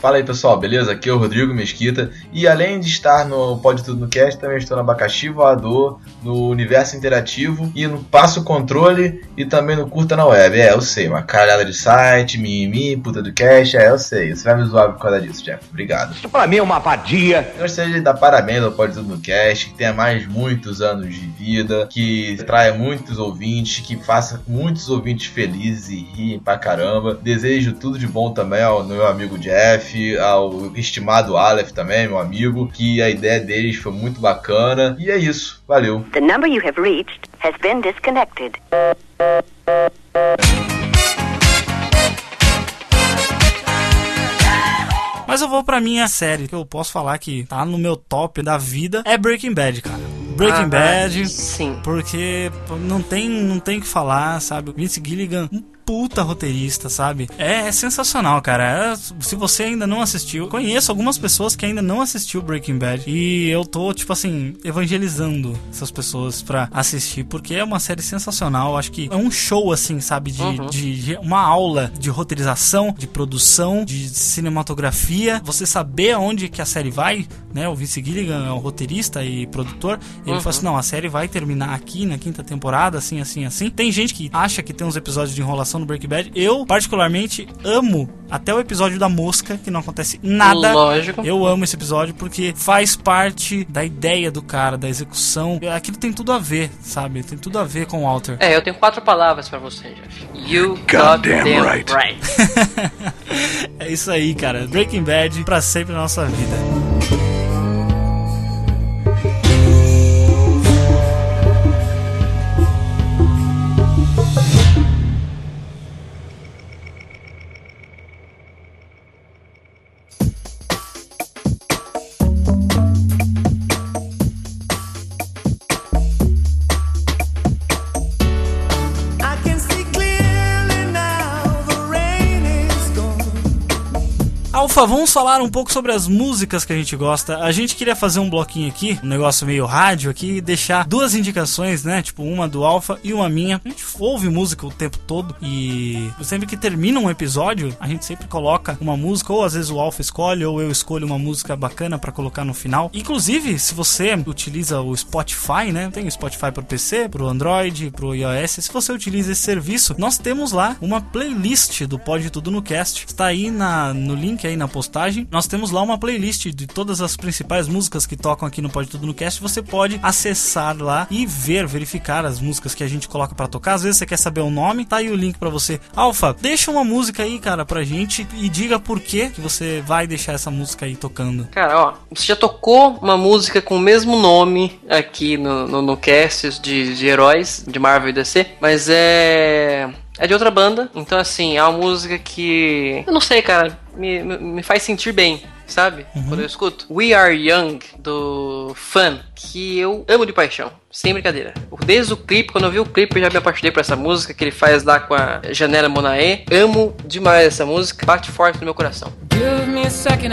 Fala aí, pessoal, beleza? Aqui é o Rodrigo Mesquita e, além de estar no Pode Tudo no Cast, também estou no Abacaxi Voador, no Universo Interativo e no Passo Controle e também no Curta na Web. É, eu sei, uma caralhada de site, mimimi, puta do cast, é, eu sei. Você vai me zoar por causa disso, Jeff. Obrigado. Pra mim é uma vadia. Eu gostaria de dar parabéns ao Pode Tudo no Cast, que tenha mais muitos anos de vida, que traia muitos ouvintes, que faça muitos ouvintes felizes e riem pra caramba. Desejo tudo de bom também ao meu amigo Jeff, ao estimado Aleph também, meu amigo, que a ideia deles foi muito bacana. E é isso, valeu. The number you have reached has been disconnected. Mas eu vou pra minha série, que eu posso falar que tá no meu top da vida, é Breaking Bad, cara. Breaking Bad, sim. Porque não tem o que falar, sabe? Vince Gilligan, um puta roteirista, sabe? É sensacional, cara. Se você ainda não assistiu, conheço algumas pessoas que ainda não assistiu Breaking Bad e eu tô, tipo assim, evangelizando essas pessoas pra assistir, porque é uma série sensacional. Acho que é um show, assim, sabe? De uma aula de roteirização, de produção, de cinematografia. Você saber aonde que a série vai, né? O Vince Gilligan é o roteirista e produtor. Ele falou assim, não, a série vai terminar aqui na quinta temporada, assim, assim, assim. Tem gente que acha que tem uns episódios de enrolação no Breaking Bad. Eu, particularmente, amo até o episódio da mosca, que não acontece nada. Lógico. Eu amo esse episódio porque faz parte da ideia do cara, da execução. Aquilo tem tudo a ver, sabe? Tem tudo a ver com o Walter. É, eu tenho 4 palavras pra você, Jeff. You goddamn right. É isso aí, cara. Breaking Bad pra sempre na nossa vida. Alfa, vamos falar um pouco sobre as músicas que a gente gosta. A gente queria fazer um bloquinho aqui, um negócio meio rádio aqui, e deixar 2 indicações, né? Tipo, uma do Alfa e uma minha. A gente ouve música o tempo todo e sempre que termina um episódio, a gente sempre coloca uma música, ou às vezes o Alfa escolhe, ou eu escolho uma música bacana pra colocar no final. Inclusive, se você utiliza o Spotify, né? Tem o Spotify pro PC, pro Android, pro iOS. Se você utiliza esse serviço, nós temos lá uma playlist do Pode Tudo no Cast. Está aí no link aí na postagem, nós temos lá uma playlist de todas as principais músicas que tocam aqui no Pode Tudo no Cast. Você pode acessar lá e verificar as músicas que a gente coloca pra tocar. Às vezes você quer saber o nome, tá aí o link pra você. Alfa, deixa uma música aí, cara, pra gente e diga por que você vai deixar essa música aí tocando. Cara, ó, você já tocou uma música com o mesmo nome aqui no cast de heróis, de Marvel e DC, mas é... é de outra banda, então assim, é uma música que, eu não sei, cara, me faz sentir bem, sabe? Uhum. Quando eu escuto We Are Young, do Fun, que eu amo de paixão, sem brincadeira. Desde o clipe, quando eu vi o clipe, eu já me apaixonei por essa música que ele faz lá com a Janela Monáe. Amo demais essa música, bate forte no meu coração. Give me a second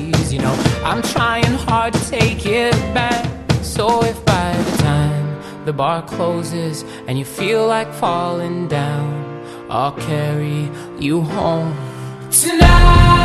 you know, I'm trying hard to take it back. So if by the time the bar closes and you feel like falling down, I'll carry you home tonight.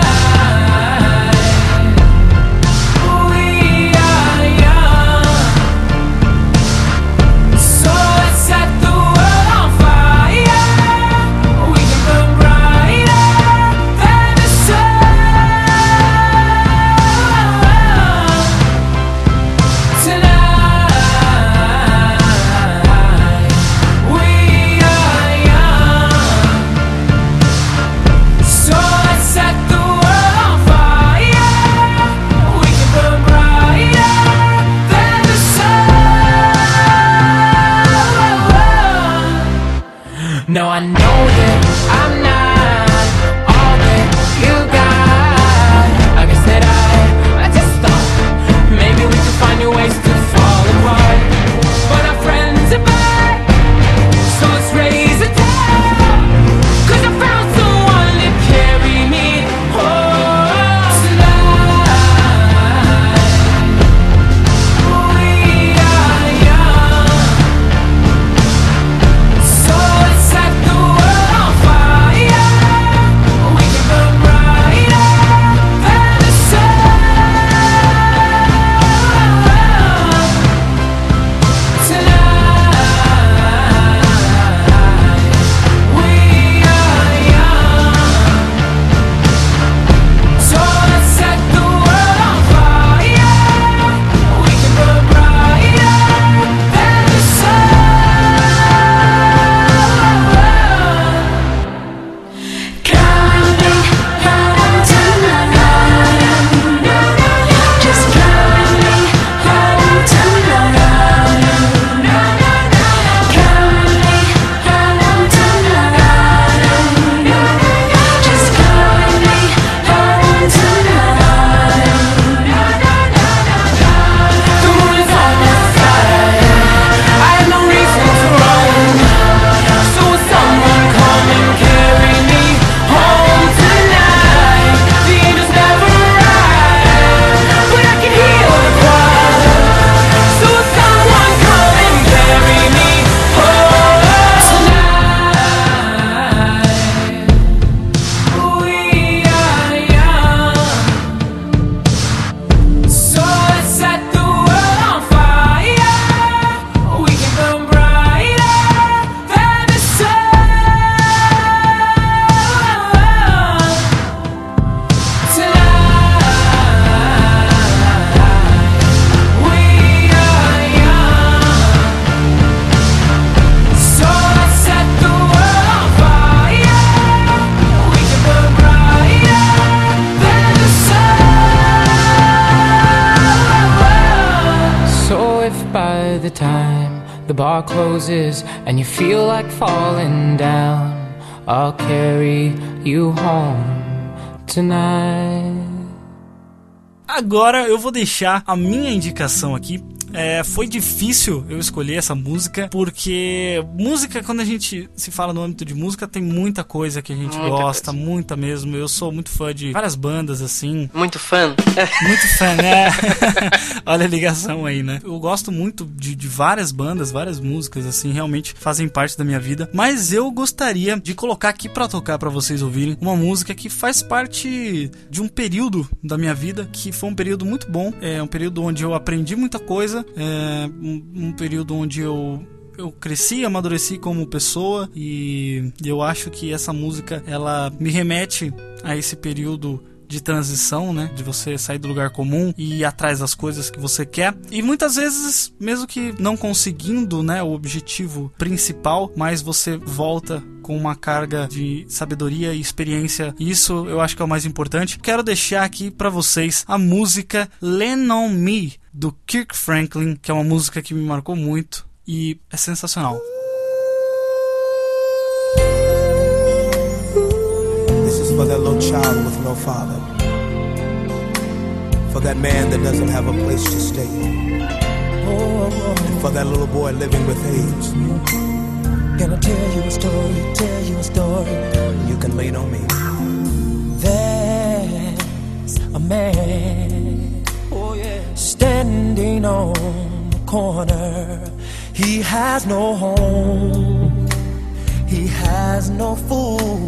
Now I know that I'm not all that you got. I guess that I just thought maybe we could find new ways to fall apart, but our friends are back, so let's raise a tide, 'cause I found someone to carry me home tonight. We are young, so closes and you feel like falling down, I'll carry you home tonight. Agora eu vou deixar a minha indicação aqui. Foi difícil eu escolher essa música, porque música, quando a gente se fala no âmbito de música, tem muita coisa que a gente gosta, muita mesmo. Eu sou muito fã de várias bandas, assim. Muito fã? Muito fã, né? Olha a ligação aí, né? Eu gosto muito de várias bandas, várias músicas, assim, realmente fazem parte da minha vida. Mas eu gostaria de colocar aqui pra tocar, pra vocês ouvirem, uma música que faz parte de um período da minha vida, que foi um período muito bom. É um período onde eu aprendi muita coisa. Um período onde eu eu cresci, amadureci como pessoa, e eu acho que essa música, ela me remete a esse período de transição, né? De você sair do lugar comum e ir atrás das coisas que você quer. E muitas vezes, mesmo que não conseguindo, né, o objetivo principal, mas você volta com uma carga de sabedoria e experiência. Isso eu acho que é o mais importante. Quero deixar aqui pra vocês a música Lean On Me, do Kirk Franklin, que é uma música que me marcou muito e é sensacional. For that little child with no father, for that man that doesn't have a place to stay, and for that little boy living with AIDS. Can I tell you a story, tell you a story? You can lean on me. There's a man, oh, yeah, standing on the corner. He has no home, he has no food,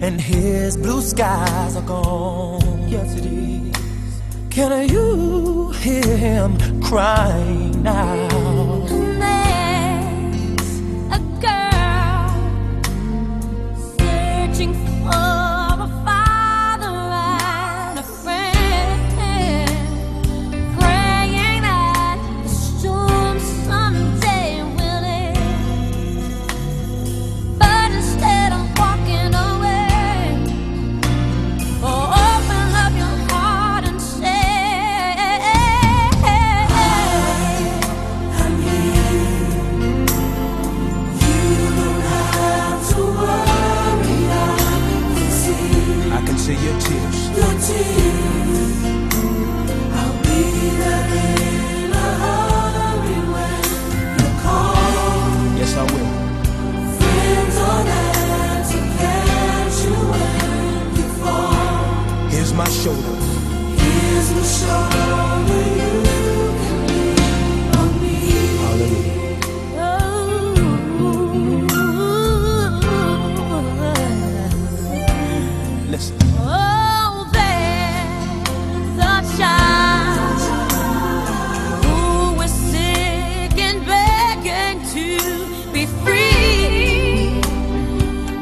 and his blue skies are gone. Yes, it is. Can you hear him crying out? There's a girl searching for a father and a friend, praying that the storm someday will end. But instead of walking away, see your tears. Your tears. I'll be there in a hurry when you call. Yes, I will. Friends are there to catch you when you fall. Here's my shoulder. Here's my shoulder. You can lean on me. Hallelujah. Oh, there's a child who is sick and begging to be free,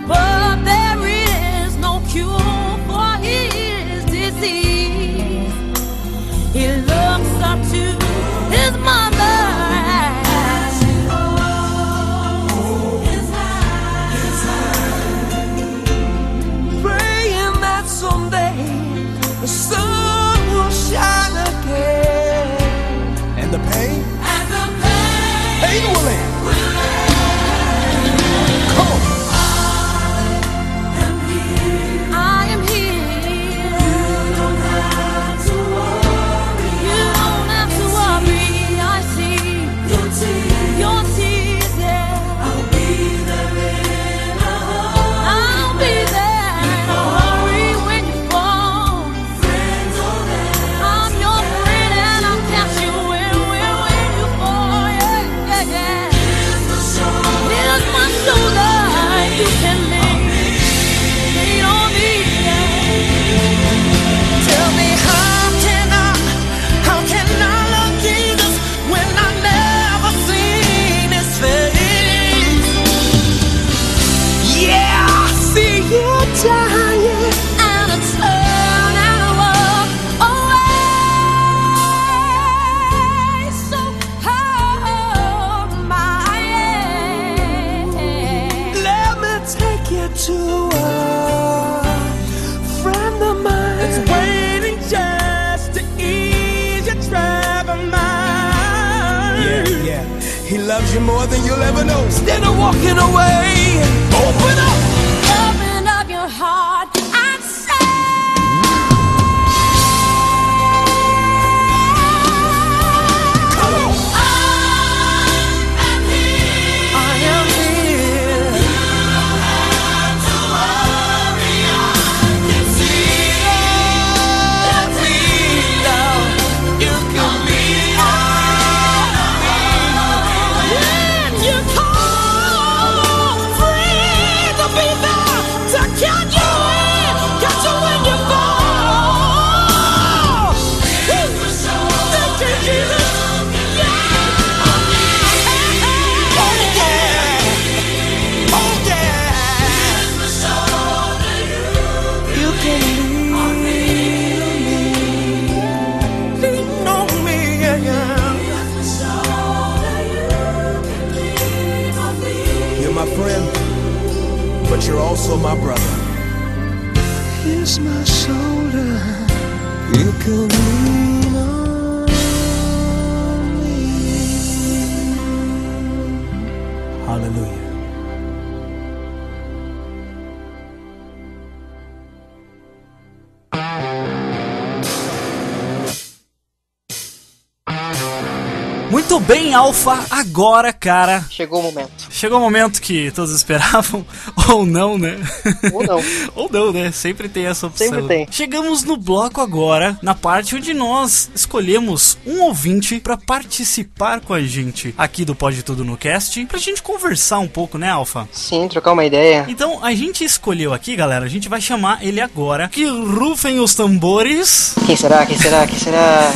but there is no cure for his disease. He looks up to his mother. The sun will shine again, and the pain, pain will end. Come on. I am here. You don't have to worry. You don't have to worry. I see your tears. Yeah. I'll be there in a hurry. I'll be there in a hurry when you fall. I'm your friend and I'll catch you when you fall. Yeah, yeah, yeah. Here's my shoulder, you can lean on me. Yeah. Tell me how can I love Jesus when I've never seen His face? Yeah, I see you dying and I turn and walk away. So hold my hand. Let me take you to a friend of mine. It's waiting just to ease your troubled mind. Yeah, yeah. He loves you more than you'll ever know. Instead of walking away, open up. Open up your heart and say, Come on. I am here. Friends are but you're also my brother. Here's my shoulder. You can lean on me. Hallelujah. Muito bem, Alpha, agora, cara... Chegou o momento. Chegou o momento que todos esperavam, ou não, né? Ou não. Ou não, né? Sempre tem essa opção. Sempre tem. Chegamos no bloco agora, na parte onde nós escolhemos um ouvinte pra participar com a gente aqui do Pode Tudo no Cast, pra gente conversar um pouco, né, Alpha? Sim, trocar uma ideia. Então, a gente escolheu aqui, galera, a gente vai chamar ele agora. Que rufem os tambores. Quem será? Quem será? Quem será?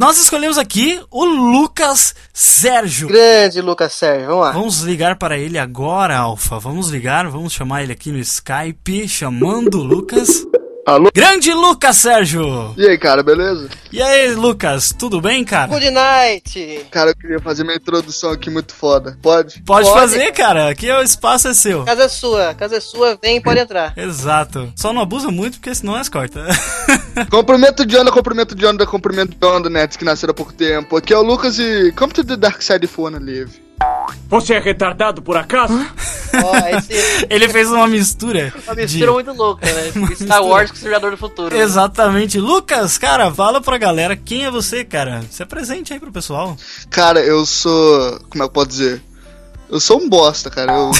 Nós escolhemos aqui o Lucas Sérgio. Grande Lucas Sérgio, vamos lá. Vamos ligar para ele agora, Alpha. Vamos ligar, vamos chamar ele aqui no Skype, chamando o Lucas. Alô? Grande Lucas Sérgio! E aí, cara, beleza? E aí, Lucas, tudo bem, cara? Good night! Cara, eu queria fazer minha introdução aqui muito foda. Pode? Pode fazer, cara. Aqui o espaço é seu. Casa é sua, vem, pode entrar. Exato. Só não abusa muito, porque senão nós corta. Cumprimento de onda, cumprimento de onda, nerds que nasceram há pouco tempo. Aqui é o Lucas e... Come to the dark side if you wanna live. Você é retardado, por acaso? Ele fez uma mistura. Uma mistura muito louca, né? Star Wars com o Seriador do Futuro. Exatamente. Né? Lucas, cara, fala pra galera quem é você, cara. Se apresente aí pro pessoal. Cara, eu sou... Como é que eu posso dizer? Eu sou um bosta, cara. Eu...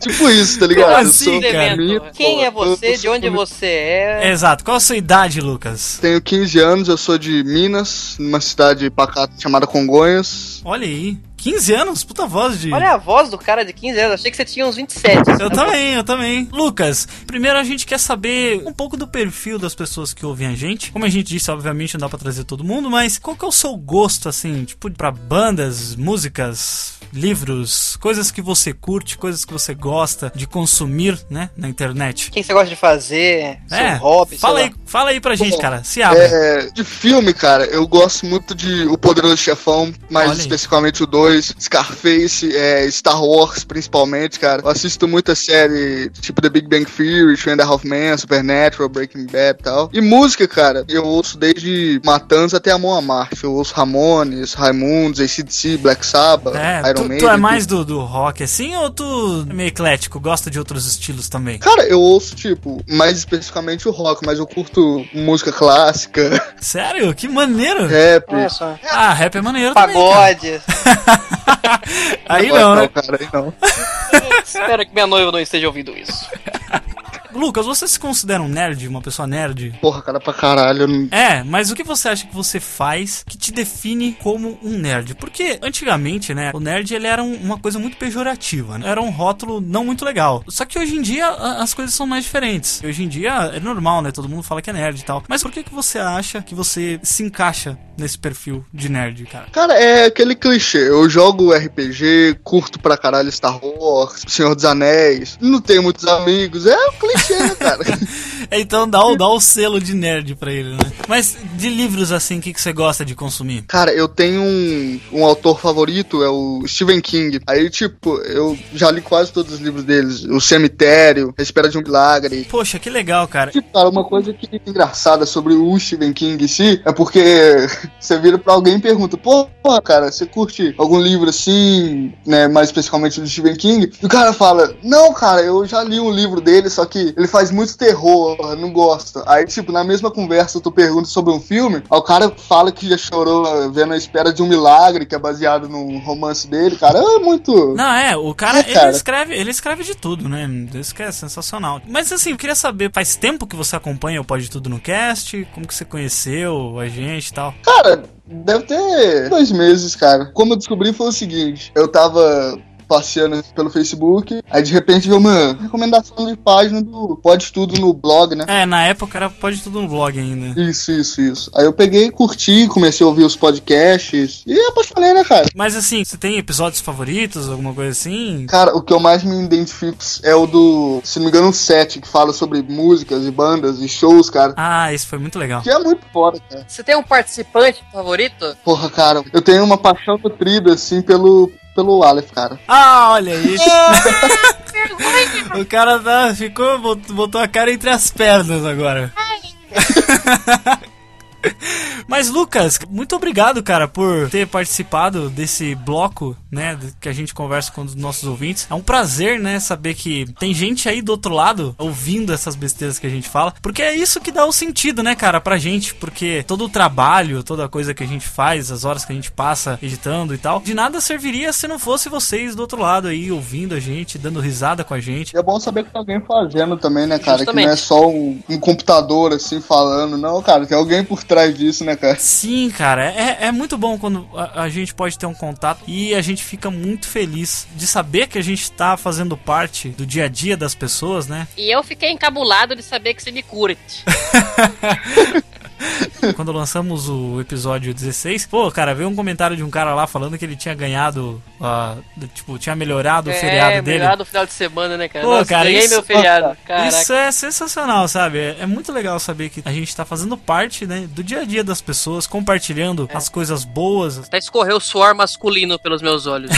Tipo isso, tá ligado? Assim, cara? Quem é você? De onde você é? Exato. Qual a sua idade, Lucas? Tenho 15 anos, eu sou de Minas, numa cidade pacata chamada Congonhas. Olha aí. 15 anos? Puta voz de... Olha a voz do cara de 15 anos, achei que você tinha uns 27. Eu também. Lucas, primeiro a gente quer saber um pouco do perfil das pessoas que ouvem a gente. Como a gente disse, obviamente não dá pra trazer todo mundo, mas qual que é o seu gosto, assim, tipo, pra bandas, músicas, livros, coisas que você curte, coisas que você gosta de consumir, né, na internet? Quem você gosta de fazer, seu hobby, fala aí pra gente, cara, se abre. De filme, cara, eu gosto muito de O Poderoso Chefão, mais especificamente o 2. Scarface, Star Wars principalmente, cara. Eu assisto muita série tipo The Big Bang Theory, Two and a Half Men, Supernatural, Breaking Bad e tal. E música, cara, eu ouço desde Matanza até Amon Amarth. Eu ouço Ramones, Raimundos, AC/DC, Black Sabbath, Iron Maiden. Tu é mais do rock assim ou tu é meio eclético? Gosta de outros estilos também? Cara, eu ouço tipo, mais especificamente o rock, mas eu curto música clássica. Sério? Que maneiro! Rap. Rap é maneiro também. Pagode. Aí não, né? Cara, aí não. Espero que minha noiva não esteja ouvindo isso. Lucas, você se considera um nerd? Uma pessoa nerd? Porra, cara, pra caralho. Mas o que você acha que você faz que te define como um nerd? Porque antigamente, né, o nerd ele era uma coisa muito pejorativa, né? Era um rótulo não muito legal. Só que hoje em dia as coisas são mais diferentes. Hoje em dia é normal, né? Todo mundo fala que é nerd e tal. Mas por que você acha que você se encaixa nesse perfil de nerd, cara? Cara, é aquele clichê. Eu jogo RPG, curto pra caralho Star Wars, Senhor dos Anéis, não tenho muitos amigos. É um clichê. Cara. Então dá o selo de nerd pra ele, né? Mas de livros assim, o que você gosta de consumir? Cara, eu tenho um autor favorito, é o Stephen King. Aí, tipo, eu já li quase todos os livros deles. O Cemitério, A Espera de um Milagre. Poxa, que legal, cara. Tipo, cara, uma coisa que é engraçada sobre o Stephen King em si é porque você vira pra alguém e pergunta: pô, cara, você curte algum livro assim, né? Mais especificamente do Stephen King? E o cara fala: não, cara, eu já li um livro dele, só que ele faz muito terror, não gosta. Aí, tipo, na mesma conversa, tu pergunta sobre um filme, aí o cara fala que já chorou vendo A Espera de um Milagre, que é baseado num romance dele, cara, é muito... Não, o cara, cara. Ele escreve de tudo, né? Isso que é sensacional. Mas, assim, eu queria saber, faz tempo que você acompanha o Pode Tudo no Cast? Como que você conheceu a gente e tal? Cara, deve ter 2 meses, cara. Como eu descobri foi o seguinte, eu tava... passeando pelo Facebook, aí de repente veio uma recomendação de página do Pode Tudo no blog, né? Na época era Pode Tudo no blog ainda. Isso. Aí eu peguei, curti, comecei a ouvir os podcasts e apaixonei, né, cara? Mas assim, você tem episódios favoritos, alguma coisa assim? Cara, o que eu mais me identifico é o do, se não me engano, 7, que fala sobre músicas e bandas e shows, cara. Isso foi muito legal. Que é muito foda, cara. Você tem um participante favorito? Porra, cara, eu tenho uma paixão nutrida, assim, pelo pelo Aleph, cara. Ah, olha aí. O cara tá, ficou, botou a cara entre as pernas agora. Mas, Lucas, muito obrigado, cara, por ter participado desse bloco, né, que a gente conversa com os nossos ouvintes. É um prazer, né, saber que tem gente aí do outro lado ouvindo essas besteiras que a gente fala, porque é isso que dá o sentido, né, cara, pra gente, porque todo o trabalho, toda a coisa que a gente faz, as horas que a gente passa editando e tal, de nada serviria se não fosse vocês do outro lado aí, ouvindo a gente, dando risada com a gente. É bom saber que tem alguém fazendo também, né, cara, justamente, que não é só um computador, assim, falando, não, cara, tem alguém por trás disso, né, cara? Sim, cara, é muito bom quando a gente pode ter um contato, e a gente fica muito feliz de saber que a gente tá fazendo parte do dia a dia das pessoas, né? E eu fiquei encabulado de saber que você me curte. Quando lançamos o episódio 16, pô, cara, veio um comentário de um cara lá falando que ele tinha ganhado, tipo, tinha melhorado o feriado dele. Melhorado o final de semana, né, cara? Pô, nossa, cara, ganhei isso, meu feriado. Caraca. Isso é sensacional, sabe? É muito legal saber que a gente tá fazendo parte, né, do dia a dia das pessoas, compartilhando as coisas boas. Até escorreu o suor masculino pelos meus olhos.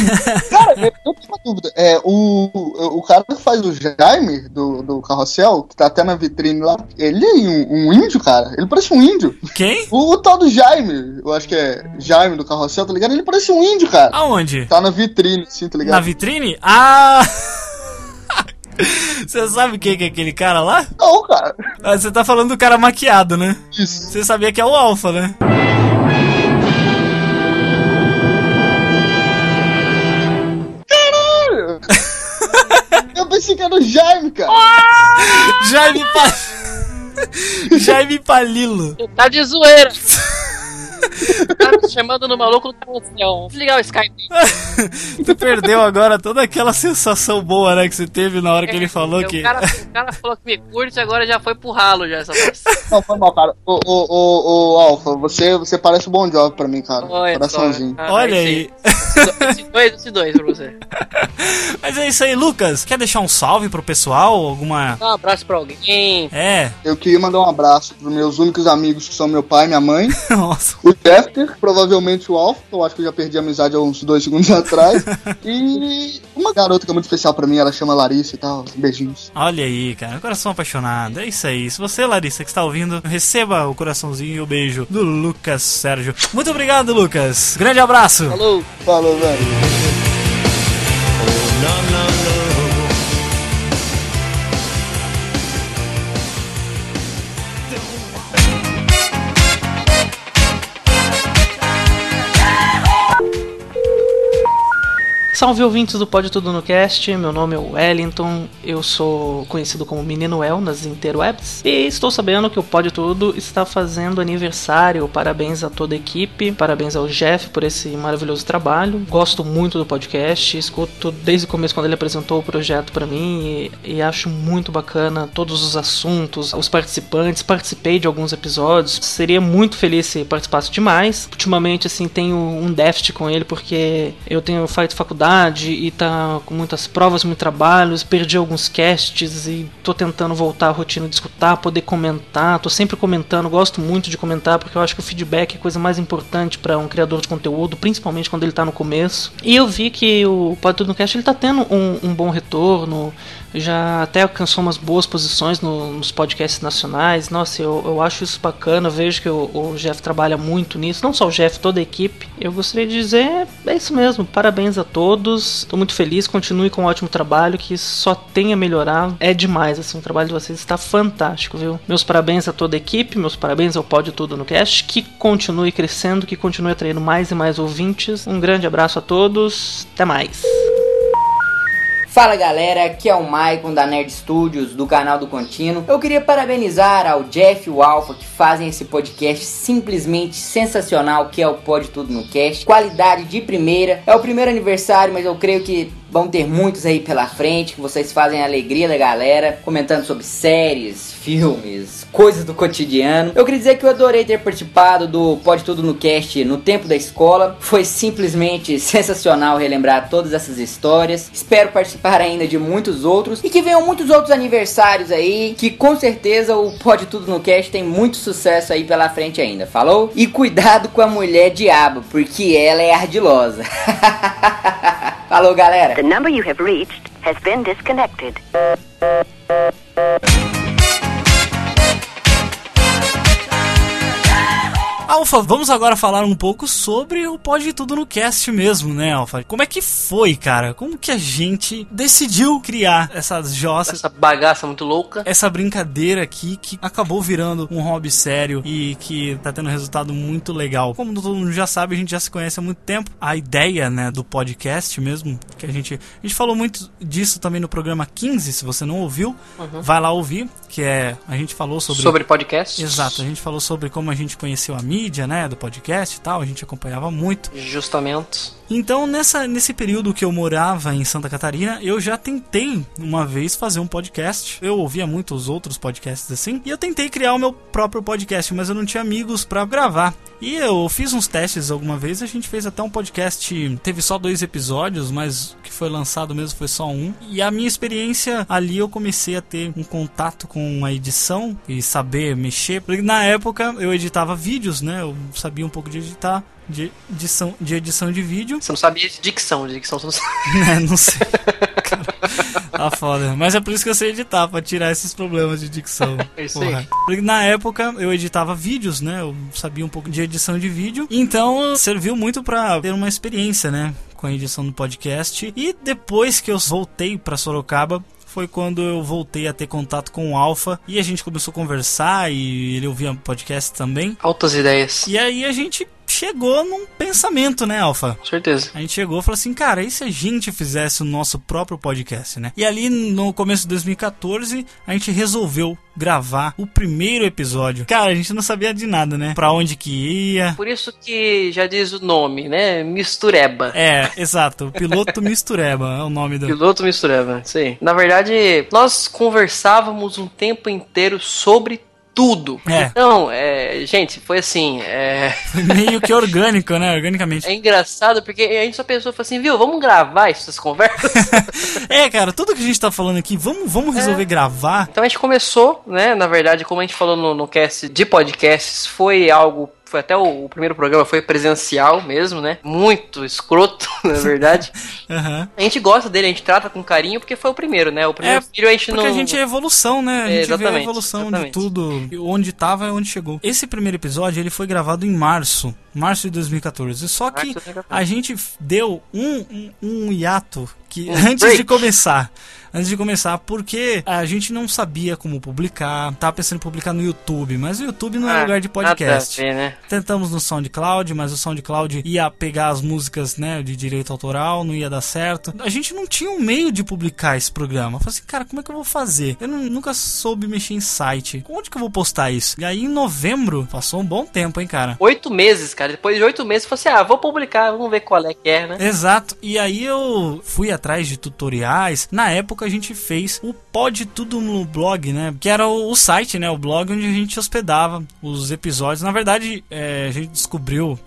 Cara, eu tenho uma dúvida. O cara que faz o Jaime do Carrossel, que tá até na vitrine lá, ele é um índio, cara. Ele parece um índio. Quem? O tal do Jaime, eu acho que é Jaime do Carrossel, tá ligado? Ele parece um índio, cara. Aonde? Tá na vitrine, sim, tá ligado? Na vitrine? Ah! Você sabe quem que é aquele cara lá? Não, cara. Você tá falando do cara maquiado, né? Isso. Você sabia que é o Alpha, né? Caralho! Eu pensei que era o Jaime, cara. Jaime passou. Jaime Palilo. Tá de zoeira. Tá me chamando no maluco do coração. Desligar o Skype. Tu perdeu agora toda aquela sensação boa, né, que você teve na hora que ele falou que... O cara falou que me curte, agora já foi pro ralo já essa vez. Não, foi mal, cara. Ô, Alfa, você parece um bom job pra mim, cara. Coraçãozinho. Olha aí. Esse dois pra você. Mas é isso aí, Lucas. Quer deixar um salve pro pessoal? Alguma... Um abraço pra alguém. É. Eu queria mandar um abraço pros meus únicos amigos, que são meu pai e minha mãe. Nossa. O Jester, provavelmente o Alpha, eu acho que eu já perdi a amizade há uns 2 segundos atrás. E uma garota que é muito especial pra mim, ela chama Larissa e tal. Beijinhos. Olha aí, cara, coração apaixonado. É isso aí. Se você, Larissa, que está ouvindo, receba o coraçãozinho e o beijo do Lucas Sérgio. Muito obrigado, Lucas. Grande abraço. Falou. Falou, velho. Salve, ouvintes do Pode Tudo no Cast, meu nome é Wellington, eu sou conhecido como Menino El nas interwebs, e estou sabendo que o Pode Tudo está fazendo aniversário. Parabéns a toda a equipe, parabéns ao Jeff por esse maravilhoso trabalho. Gosto muito do podcast, escuto desde o começo quando ele apresentou o projeto para mim, e acho muito bacana todos os assuntos, os participantes. Participei de alguns episódios, seria muito feliz se participasse demais. Ultimamente, assim, tenho um déficit com ele, porque eu tenho feito faculdade e tá com muitas provas, muitos trabalhos, perdi alguns casts e tô tentando voltar à rotina de escutar, poder comentar, tô sempre comentando, gosto muito de comentar, porque eu acho que o feedback é a coisa mais importante para um criador de conteúdo, principalmente quando ele tá no começo. E eu vi que o Pode Tudo no Cast, ele tá tendo um bom retorno, já até alcançou umas boas posições nos podcasts nacionais. Nossa, eu acho isso bacana, eu vejo que o Jeff trabalha muito nisso, não só o Jeff, toda a equipe. Eu gostaria de dizer, é isso mesmo, parabéns a todos, estou muito feliz, continue com um ótimo trabalho, que só tem a melhorar, é demais, assim, o trabalho de vocês está fantástico, viu? Meus parabéns a toda a equipe, meus parabéns ao Pode Tudo no Cast, que continue crescendo, que continue atraindo mais e mais ouvintes. Um grande abraço a todos, até mais! Fala galera, aqui é o Maicon da Nerd Studios, do canal do Contínuo. Eu queria parabenizar ao Jeff e o Alpha, que fazem esse podcast simplesmente sensacional, que é o Pode Tudo no Cast. Qualidade de primeira. É o primeiro aniversário, mas eu creio que vão ter muitos aí pela frente, que vocês fazem a alegria da galera, comentando sobre séries, filmes, coisas do cotidiano. Eu queria dizer que eu adorei ter participado do Pode Tudo no Cast no tempo da escola. Foi simplesmente sensacional relembrar todas essas histórias. Espero participar ainda de muitos outros, e que venham muitos outros aniversários aí, que com certeza o Pode Tudo no Cast tem muito sucesso aí pela frente ainda, falou? E cuidado com a mulher diabo, porque ela é ardilosa. Alô, galera. The number you have reached has been disconnected. Alpha, vamos agora falar um pouco sobre o Pode Tudo no Cast mesmo, né, Alpha? Como é que foi, cara? Como que a gente decidiu criar essas jossas? Essa bagaça muito louca. Essa brincadeira aqui que acabou virando um hobby sério e que tá tendo um resultado muito legal. Como todo mundo já sabe, a gente já se conhece há muito tempo. A ideia, né, do podcast mesmo, que a gente falou muito disso também no programa 15, se você não ouviu, vai lá ouvir, que é... A gente falou sobre... Sobre podcast. Exato, a gente falou sobre como a gente conheceu a mídia, né, do podcast e tal, a gente acompanhava muito. Justamente. Então, nesse período que eu morava em Santa Catarina, eu já tentei uma vez fazer um podcast. Eu ouvia muitos outros podcasts assim, e eu tentei criar o meu próprio podcast, mas eu não tinha amigos pra gravar. E eu fiz uns testes alguma vez, a gente fez até um podcast, teve só 2 episódios, mas o que foi lançado mesmo foi só 1. E a minha experiência ali, eu comecei a ter um contato com a edição e saber mexer. Porque na época, eu editava vídeos, né, eu sabia um pouco de editar. De edição de vídeo. Você não sabia de dicção você não sabe. É, não sei. Cara, tá foda. Mas é por isso que eu sei editar, pra tirar esses problemas de dicção. Isso aí. Porque na época eu editava vídeos, né? Eu sabia um pouco de edição de vídeo. Então serviu muito pra ter uma experiência, né? Com a edição do podcast. E depois que eu voltei pra Sorocaba, foi quando eu voltei a ter contato com o Alpha e a gente começou a conversar e ele ouvia podcast também. Altas ideias. E aí a gente chegou num pensamento, né, Alpha? Com certeza. A gente chegou e falou assim, cara, e se a gente fizesse o nosso próprio podcast, né? E ali no começo de 2014, a gente resolveu gravar o primeiro episódio. Cara, a gente não sabia de nada, né? Pra onde que ia. Por isso que já diz o nome, né? Mistureba. É, exato. Piloto Mistureba é o nome do... Piloto Mistureba, isso aí. Na verdade, nós conversávamos um tempo inteiro sobre tudo. É. Então, gente, foi assim... Foi meio que orgânico, né? Organicamente. É engraçado, porque a gente só pensou, falou assim, viu, vamos gravar essas conversas? Cara, tudo que a gente tá falando aqui, vamos resolver gravar. Então a gente começou, né? Na verdade, como a gente falou no cast de podcasts, foi algo... Foi até o primeiro programa, foi presencial mesmo, né? Muito escroto, na verdade. Uhum. A gente gosta dele, a gente trata com carinho, porque foi o primeiro, né? O primeiro filho a gente não... Porque a gente é evolução, né? A gente vê a evolução de tudo, onde tava e onde chegou. Esse primeiro episódio, ele foi gravado em março de 2014. Só que a gente deu um hiato que antes de começar, porque a gente não sabia como publicar, tava pensando em publicar no YouTube, mas o YouTube não é lugar de podcast. Nada a ver, né? Tentamos no SoundCloud, mas o SoundCloud ia pegar as músicas, né, de direito autoral, não ia dar certo. A gente não tinha um meio de publicar esse programa. Eu falei assim, cara, como é que eu vou fazer? Eu nunca soube mexer em site. Onde que eu vou postar isso? E aí em novembro, passou um bom tempo, hein, cara? 8 meses, cara. Depois de 8 meses, eu falei assim, vou publicar, vamos ver qual é que é, né? Exato. E aí eu fui atrás de tutoriais. Na época a gente fez o Pode Tudo no Blog, né? Que era o site, né? O blog onde a gente hospedava os episódios. Na verdade, a gente descobriu...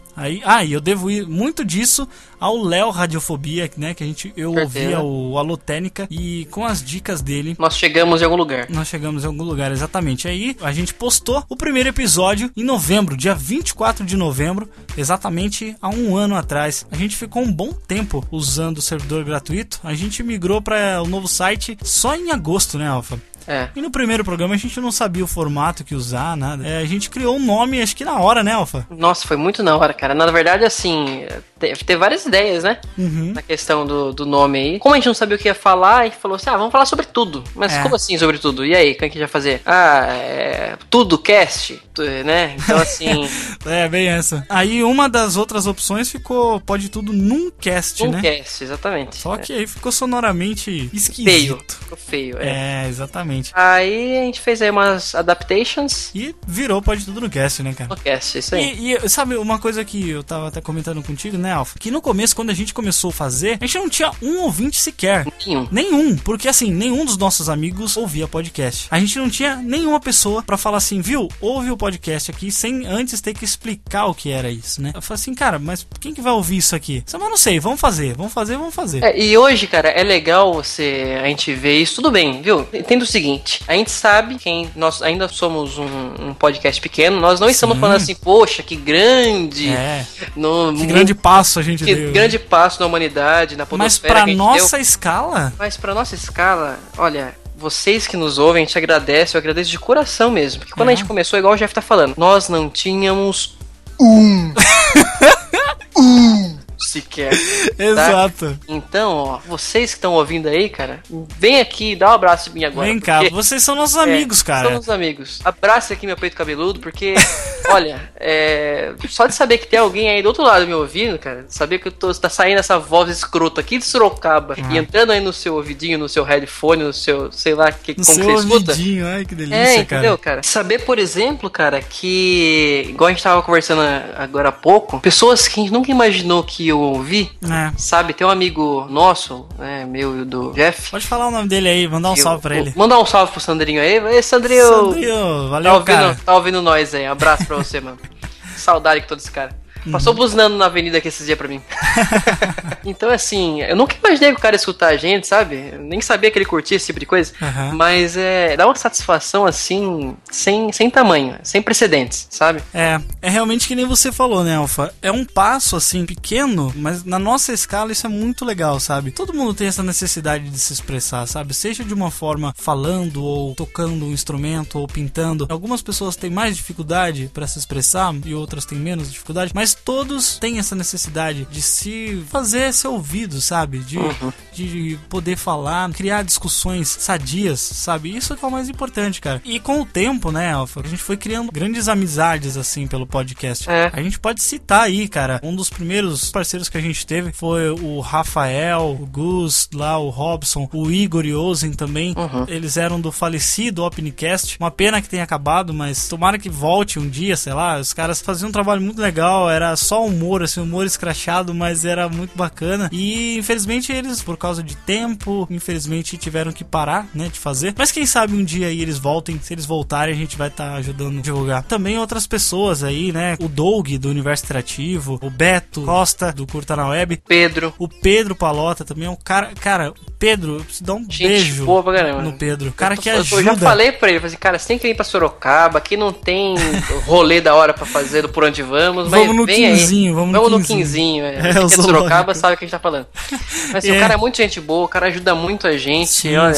E eu devo ir muito disso ao Léo Radiofobia, né? Que eu ouvia o Alotênica e com as dicas dele... Nós chegamos em algum lugar, exatamente. Aí a gente postou o primeiro episódio em novembro, dia 24 de novembro, exatamente há 1 ano atrás. A gente ficou um bom tempo usando o servidor gratuito. A gente migrou para o novo site só em agosto, né, Alpha? É. E no primeiro programa a gente não sabia o formato que usar, nada. A gente criou um nome, acho que na hora, né, Alpha? Nossa, foi muito na hora, cara. Na verdade, assim, teve várias ideias, né? Uhum. Na questão do nome aí. Como a gente não sabia o que ia falar, a gente falou assim, vamos falar sobre tudo. Mas como assim sobre tudo? E aí, o que a gente vai fazer? Tudo cast, né? Então, assim... bem essa. Aí uma das outras opções ficou Pode Tudo num cast, né? Num cast, exatamente. Só que aí ficou sonoramente esquisito. Ficou feio, exatamente. Aí a gente fez aí umas adaptations. E virou Pode Tudo no Cast, né, cara? No Cast, isso aí. E sabe, uma coisa que eu tava até comentando contigo, né, Alpha? Que no começo, quando a gente começou a fazer, a gente não tinha um ouvinte sequer. Nenhum. Porque, assim, nenhum dos nossos amigos ouvia podcast. A gente não tinha nenhuma pessoa pra falar assim, viu, ouve o podcast aqui, sem antes ter que explicar o que era isso, né? Eu falei assim, cara, mas quem que vai ouvir isso aqui? Mas não sei, vamos fazer. E hoje, cara, é legal a gente ver isso. Tudo bem, viu? Entendo o seguinte, a gente sabe que nós ainda somos um podcast pequeno, nós não estamos falando assim, poxa, que grande, que grande passo a gente deu. Que grande passo na humanidade, na podosfera. Mas pra nossa escala? Mas pra nossa escala, olha, vocês que nos ouvem, a gente agradece, eu agradeço de coração mesmo. Porque quando a gente começou, igual o Jeff tá falando, nós não tínhamos sequer. Tá? Exato. Então, ó, vocês que estão ouvindo aí, cara, vem aqui, dá um abraço em mim agora. Vem cá, vocês são nossos amigos, cara. São nossos amigos. Abraça aqui meu peito cabeludo, porque, olha, só de saber que tem alguém aí do outro lado me ouvindo, cara, saber que tá saindo essa voz escrota aqui de Sorocaba e entrando aí no seu ouvidinho, no seu headphone, no seu, sei lá, no como você escuta. Ai, que delícia, cara. É, entendeu, cara? Saber, por exemplo, cara, que, igual a gente tava conversando agora há pouco, pessoas que a gente nunca imaginou que eu ouvi, sabe, tem um amigo nosso, né, meu e do Jeff. Pode falar o nome dele aí, mandar um salve pra ele. Mandar um salve pro Sandrinho aí. Ei, Sandrinho, valeu, cara. Tá ouvindo nós aí, um abraço pra você, mano. Saudade que todo esse cara. Passou buzinando na avenida aqui esses dias pra mim. Então, assim, eu nunca imaginei que o cara ia escutar a gente, sabe? Eu nem sabia que ele curtia esse tipo de coisa. Mas dá uma satisfação, assim, sem tamanho, sem precedentes, sabe? É realmente que nem você falou, né, Alfa? É um passo, assim, pequeno, mas na nossa escala isso é muito legal, sabe? Todo mundo tem essa necessidade de se expressar, sabe? Seja de uma forma falando, ou tocando um instrumento, ou pintando. Algumas pessoas têm mais dificuldade pra se expressar e outras têm menos dificuldade, mas todos têm essa necessidade de se fazer ser ouvido, sabe? De poder falar, criar discussões sadias, sabe? Isso é o mais importante, cara. E com o tempo, né, Alfa, a gente foi criando grandes amizades, assim, pelo podcast. A gente pode citar aí, cara, um dos primeiros parceiros que a gente teve foi o Rafael, o Gus, lá o Robson, o Igor e o Yozen também. Eles eram do falecido Opnicast. Uma pena que tenha acabado, mas tomara que volte um dia, sei lá. Os caras faziam um trabalho muito legal, era só humor, assim, humor escrachado, mas era muito bacana. E infelizmente eles, por causa de tempo, infelizmente tiveram que parar, né, de fazer. Mas quem sabe um dia aí eles voltem. Se eles voltarem, a gente vai estar ajudando a divulgar. Também outras pessoas aí, né? O Doug, do Universo Interativo, o Beto Costa, do Curta na Web, Pedro. O Pedro Palota também é um cara. Cara, Pedro, eu preciso dar um beijo no Pedro. O cara que ajuda. Eu já falei pra ele, eu falei, cara, você tem que vir pra Sorocaba, aqui não tem rolê da hora pra fazer do Por Onde Vamos, mas vamos no quinzinho. Quem é de Sorocaba sabe o que a gente tá falando. Mas assim, o cara é muito gente boa, o cara ajuda muito a gente. Sim, olha,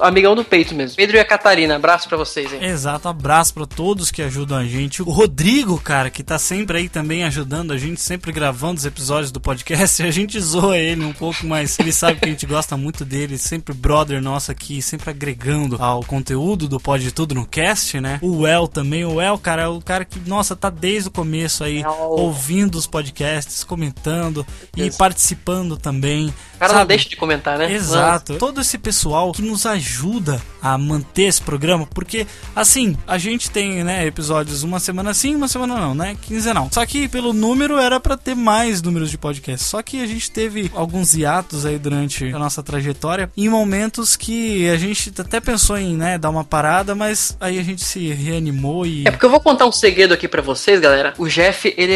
amigão do peito mesmo. Pedro e a Catarina, abraço pra vocês, hein? Exato, abraço pra todos que ajudam a gente. O Rodrigo, cara, que tá sempre aí também ajudando a gente, sempre gravando os episódios do podcast. A gente zoa ele um pouco, mas ele sabe que a gente gosta muito dele, sempre brother nosso aqui, sempre agregando ao conteúdo do Pode Tudo no Cast, né? O El também, o El, cara, é o cara que, nossa, tá desde o começo aí, ouvindo os podcasts, comentando e participando também. O cara não deixa de comentar, né? Exato. Todo esse pessoal que nos ajuda a manter esse programa, porque, assim, a gente tem, né, episódios uma semana sim, uma semana não, né? Quinzenal. Só que pelo número era pra ter mais números de podcasts. Só que a gente teve alguns hiatos aí durante a nossa trajetória, em momentos que a gente até pensou em, né, dar uma parada, mas aí a gente se reanimou e... É porque eu vou contar um segredo aqui pra vocês, galera. O Jeff, ele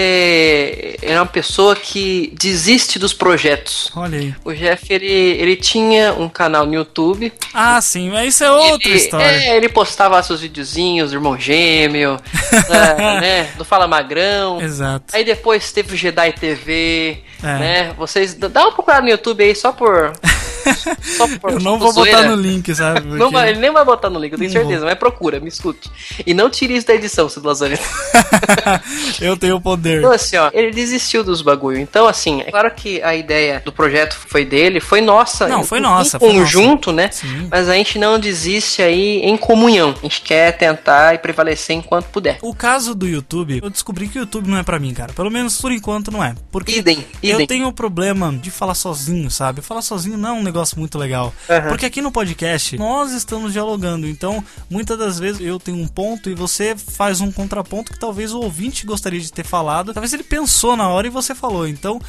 é uma pessoa que desiste dos projetos. Olha aí. O Jeff, ele tinha um canal no YouTube. Ah, sim, mas isso é outra história. Ele postava seus videozinhos, Irmão Gêmeo, né, do Fala Magrão. Exato. Aí depois teve o Jedi TV, né, vocês... Dá uma procurada no YouTube aí, só por eu não vou zoeira. Botar no link, sabe? Porque... ele nem vai botar no link, eu tenho certeza, mas procura, me escute. E não tire isso da edição, seu Lazareta. Eu tenho o poder. Então, assim, ó, ele desistiu dos bagulho. Então, assim, é claro que a ideia do projeto foi dele, foi nossa. Não, foi nossa. Em conjunto, né? Sim. Mas a gente não desiste aí em comunhão. A gente quer tentar e prevalecer enquanto puder. O caso do YouTube, eu descobri que o YouTube não é pra mim, cara. Pelo menos por enquanto não é. Porque eu tenho o problema de falar sozinho, sabe? Falar sozinho não é um negócio muito legal. Porque aqui no podcast, nós estamos dialogando. Então, muitas das vezes eu tenho um ponto e você faz um contraponto que talvez o ouvinte gostaria de ter falado. Talvez ele pensou na hora e você falou. Então,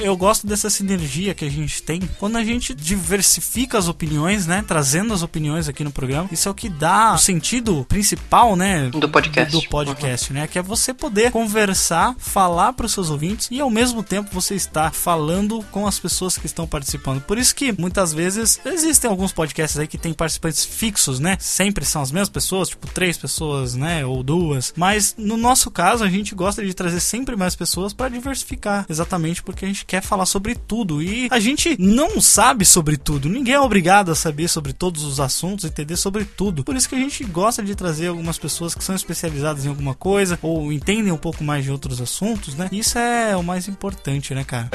eu gosto dessa sinergia que a gente tem quando a gente diversifica as opiniões, né? Trazendo as opiniões aqui no programa. Isso é o que dá o sentido principal, né? Do podcast, né? Que é você poder conversar, falar para os seus ouvintes e ao mesmo tempo você está falando com as pessoas que estão participando. Por isso que muitas vezes existem alguns podcasts aí que tem participantes fixos, né? Sempre são as mesmas pessoas, tipo 3 pessoas, né? Ou 2. Mas no nosso caso, a gente gosta de trazer sempre mais pessoas para diversificar. Exatamente porque a gente quer falar sobre tudo. E a gente não sabe sobre tudo. Ninguém é obrigado a saber sobre todos os assuntos, entender sobre tudo. Por isso que a gente gosta de trazer algumas pessoas que são especializadas em alguma coisa ou entendem um pouco mais de outros assuntos, né? Isso é o mais importante, né, cara?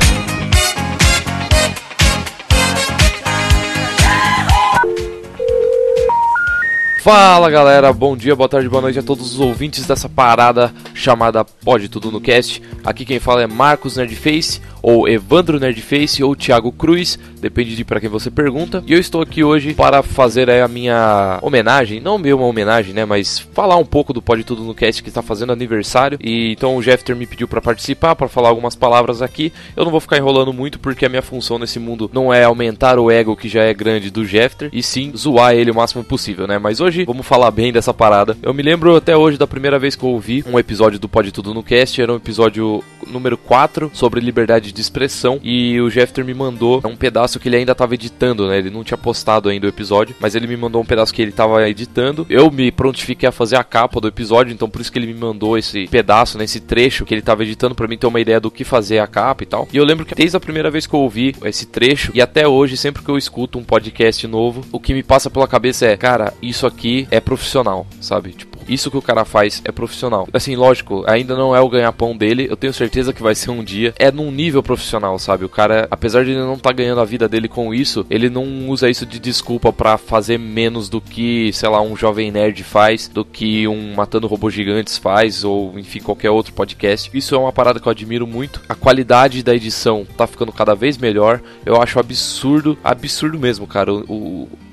Fala galera, bom dia, boa tarde, boa noite a todos os ouvintes dessa parada chamada Pode Tudo no Cast. Aqui quem fala é Marcos Nerdface, ou Evandro Nerdface, ou Thiago Cruz, depende de pra quem você pergunta. E eu estou aqui hoje para fazer a minha homenagem, não meio uma homenagem, né, mas falar um pouco do Pode Tudo no Cast que está fazendo aniversário. E então o Jeffter me pediu pra participar, pra falar algumas palavras aqui. Eu não vou ficar enrolando muito porque a minha função nesse mundo não é aumentar o ego que já é grande do Jeffter, e sim zoar ele o máximo possível, né, mas hoje vamos falar bem dessa parada. Eu me lembro até hoje da primeira vez que eu ouvi um episódio do Pode Tudo no Cast, era um episódio número 4 sobre liberdade de expressão, e o Jeffter me mandou um pedaço que ele ainda estava editando, né? Ele não tinha postado ainda o episódio, mas ele me mandou um pedaço que ele estava editando. Eu me prontifiquei a fazer a capa do episódio, então por isso que ele me mandou esse pedaço, né? Esse trecho que ele estava editando pra mim ter uma ideia do que fazer a capa e tal. E eu lembro que desde a primeira vez que eu ouvi esse trecho, e até hoje, sempre que eu escuto um podcast novo, o que me passa pela cabeça é, cara, isso aqui é profissional, sabe? Tipo, isso que o cara faz é profissional. Assim, lógico, ainda não é o ganha-pão dele, eu tenho certeza que vai ser um dia. É num nível profissional, sabe? O cara, apesar de ele não tá ganhando a vida dele com isso, ele não usa isso de desculpa pra fazer menos do que, sei lá, um Jovem Nerd faz, do que um Matando Robôs Gigantes faz, ou enfim, qualquer outro podcast. Isso é uma parada que eu admiro muito. A qualidade da edição tá ficando cada vez melhor. Eu acho absurdo, absurdo mesmo, cara.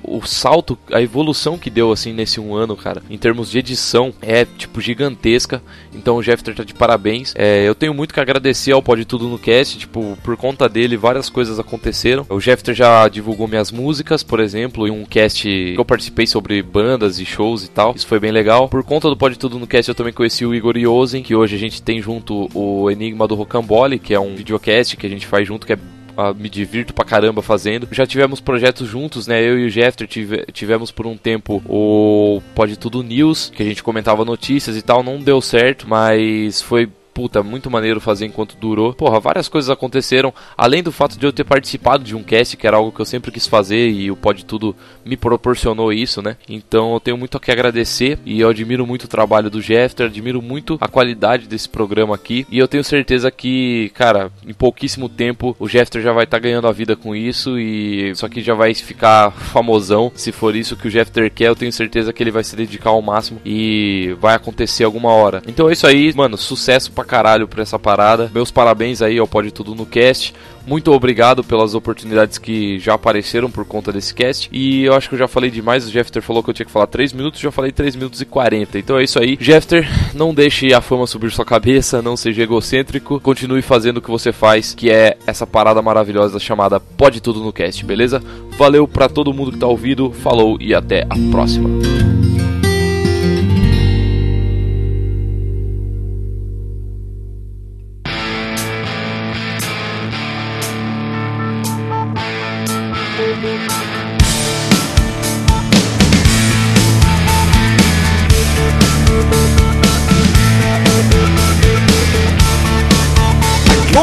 O salto, a evolução que deu assim nesse 1 ano, cara, em termos de edição é tipo gigantesca. Então o Jeffter tá de parabéns. Eu tenho muito que agradecer ao Pode Tudo no Cast, tipo, por conta dele várias coisas aconteceram. O Jeffter já divulgou minhas músicas, por exemplo, em um cast que eu participei sobre bandas e shows e tal. Isso foi bem legal. Por conta do Pode Tudo no Cast eu também conheci o Igor Yozen, que hoje a gente tem junto o Enigma do Rocambole, que é um videocast que a gente faz junto, que é... me divirto pra caramba fazendo. Já tivemos projetos juntos, né? Eu e o Jeffter tivemos por um tempo o Pode Tudo News, que a gente comentava notícias e tal. Não deu certo, mas foi... puta, muito maneiro fazer enquanto durou. Porra, várias coisas aconteceram, além do fato de eu ter participado de um cast, que era algo que eu sempre quis fazer, e o Pode Tudo me proporcionou isso, né? Então eu tenho muito a que agradecer, e eu admiro muito o trabalho do Jeffter, admiro muito a qualidade desse programa aqui, e eu tenho certeza que, cara, em pouquíssimo tempo o Jeffter já vai estar ganhando a vida com isso, e isso aqui já vai ficar famosão. Se for isso que o Jeffter quer, eu tenho certeza que ele vai se dedicar ao máximo, e vai acontecer alguma hora. Então é isso aí, mano, sucesso pra caralho pra essa parada. Meus parabéns aí ao Pode Tudo no Cast. Muito obrigado pelas oportunidades que já apareceram por conta desse cast. E eu acho que eu já falei demais. O Jeffter falou que eu tinha que falar 3 minutos, já falei 3 minutos e 40. Então é isso aí. Jeffter, não deixe a fama subir sua cabeça, não seja egocêntrico. Continue fazendo o que você faz, que é essa parada maravilhosa chamada Pode Tudo no Cast, beleza? Valeu pra todo mundo que tá ouvindo. Falou e até a próxima.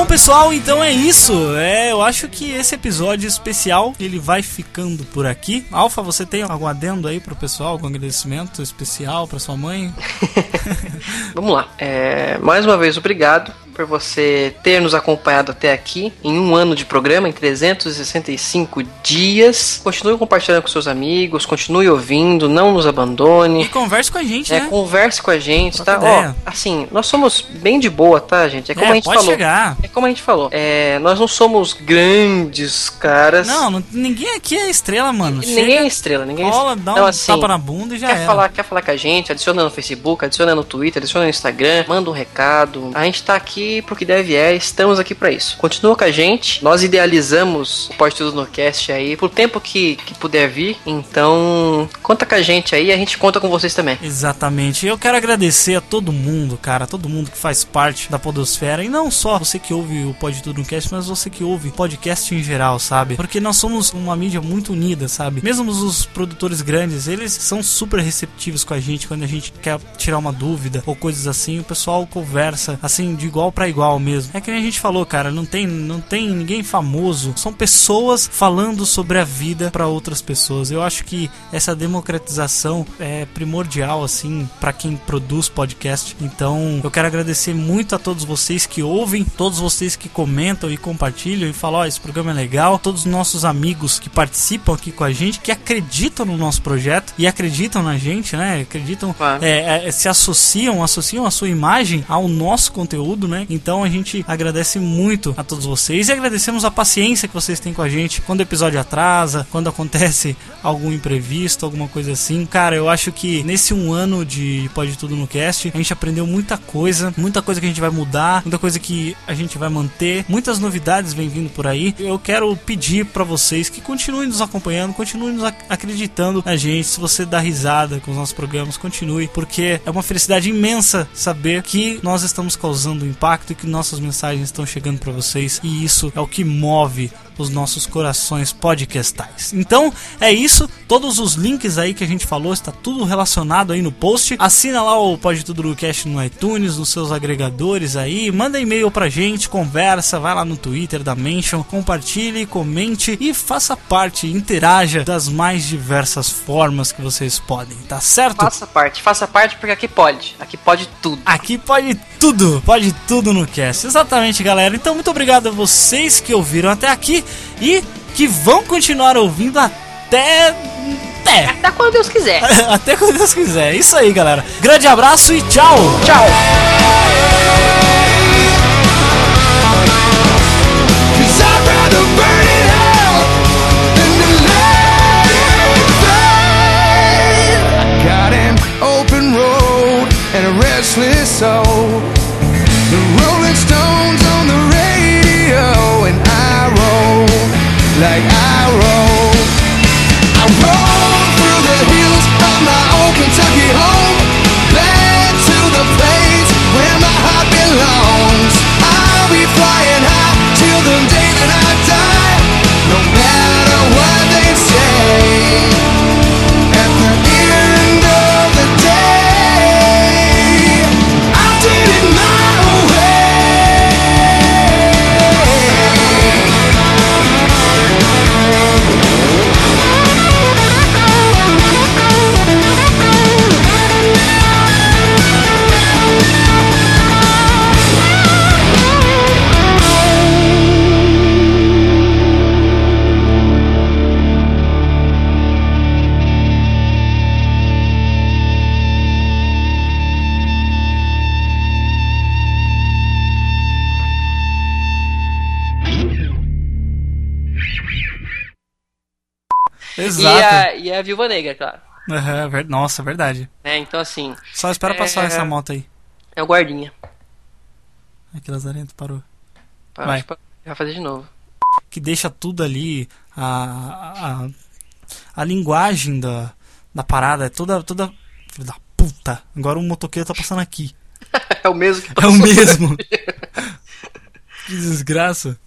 Pessoal, então é isso, eu acho que esse episódio especial, ele vai ficando por aqui. Alfa, você tem algum adendo aí pro pessoal, algum agradecimento especial pra sua mãe? Vamos lá, mais uma vez obrigado por você ter nos acompanhado até aqui, em 1 ano de programa, em 365 dias. Continue compartilhando com seus amigos, continue ouvindo, não nos abandone. E converse com a gente, né? Converse com a gente, tá? Ó, assim, nós somos bem de boa, tá, gente? É como a gente falou. Pode chegar. É como a gente falou. Nós não somos grandes caras. Não, ninguém aqui é estrela, mano. Ninguém é estrela, ninguém é estrela. Dá um tapa na bunda e já era. Quer falar com a gente, adiciona no Facebook, adiciona no Twitter, adiciona no Instagram, manda um recado. A gente tá aqui e pro que deve é, estamos aqui pra isso. Continua com a gente, nós idealizamos o Pode Tudo no Cast aí pro tempo que puder vir, então conta com a gente aí, a gente conta com vocês também. Exatamente, eu quero agradecer a todo mundo, cara, todo mundo que faz parte da podosfera, e não só você que ouve o Pode Tudo no Cast, mas você que ouve podcast em geral, sabe? Porque nós somos uma mídia muito unida, sabe? Mesmo os produtores grandes, eles são super receptivos com a gente, quando a gente quer tirar uma dúvida ou coisas assim, o pessoal conversa, assim, de igual pra igual mesmo. É que nem a gente falou, cara, não tem ninguém famoso, são pessoas falando sobre a vida pra outras pessoas. Eu acho que essa democratização é primordial, assim, pra quem produz podcast. Então, eu quero agradecer muito a todos vocês que ouvem, todos vocês que comentam e compartilham e falam, ó, esse programa é legal, todos os nossos amigos que participam aqui com a gente, que acreditam no nosso projeto e acreditam na gente, né, acreditam, se associam a sua imagem ao nosso conteúdo, né, então a gente agradece muito a todos vocês e agradecemos a paciência que vocês têm com a gente quando o episódio atrasa, quando acontece algum imprevisto, alguma coisa assim. Cara, eu acho que nesse um ano de Pode Tudo no Cast, a gente aprendeu muita coisa que a gente vai mudar, muita coisa que a gente vai manter, muitas novidades vem vindo por aí. Eu quero pedir pra vocês que continuem nos acompanhando, continuem nos acreditando na gente, se você dá risada com os nossos programas, continue, porque é uma felicidade imensa saber que nós estamos causando impacto e que nossas mensagens estão chegando pra vocês, e isso é o que move os nossos corações podcastais. Então, é isso. Todos os links aí que a gente falou, está tudo relacionado aí no post. Assina lá o Pode Tudo no Cast no iTunes, nos seus agregadores aí. Manda e-mail pra gente, conversa, vai lá no Twitter da Mention, compartilhe, comente e faça parte, interaja das mais diversas formas que vocês podem, tá certo? Faça parte porque aqui pode tudo. Aqui pode tudo no cast. Exatamente, galera. Então, muito obrigado a vocês que ouviram até aqui e que vão continuar ouvindo até quando Deus quiser. Até quando Deus quiser. Isso aí, galera. Grande abraço e tchau. Tchau. Like Arrow, I rolled through the hills of my old Kentucky home, back to the place where my heart belongs. I'll be flying high till the day that I die, no matter what they say. At the end of the day, I did it my way. E a Viúva Negra, claro. Uhum, nossa, verdade. É, então assim... Só espera passar essa moto aí. É o guardinha. Aqui, Lazarento, parou. Vai. Vai fazer de novo. Que deixa tudo ali, a linguagem da parada, é toda... Filho da puta. Agora o motoqueiro tá passando aqui. É o mesmo que passou. É o mesmo. Que desgraça.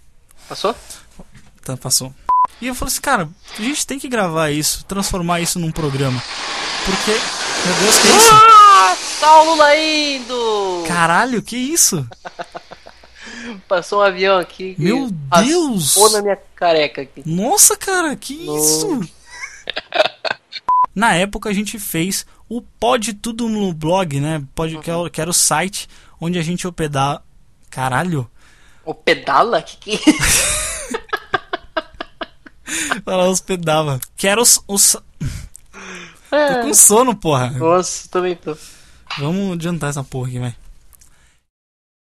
Passou? Tá, passou. E eu falei assim, cara, a gente tem que gravar isso, transformar isso num programa. Porque, meu Deus, que é isso? Ah, tá o Lula indo! Caralho, que isso? Passou um avião aqui. Meu Deus! Passou na minha careca aqui. Nossa, cara, que isso? Na época a gente fez o Pode Tudo no blog, né? Que era o site onde a gente hospedava... Caralho! Hospedala? Que ela hospedava. Que era os... Tô com sono, porra. Nossa, também tô. Vamos adiantar essa porra aqui, velho.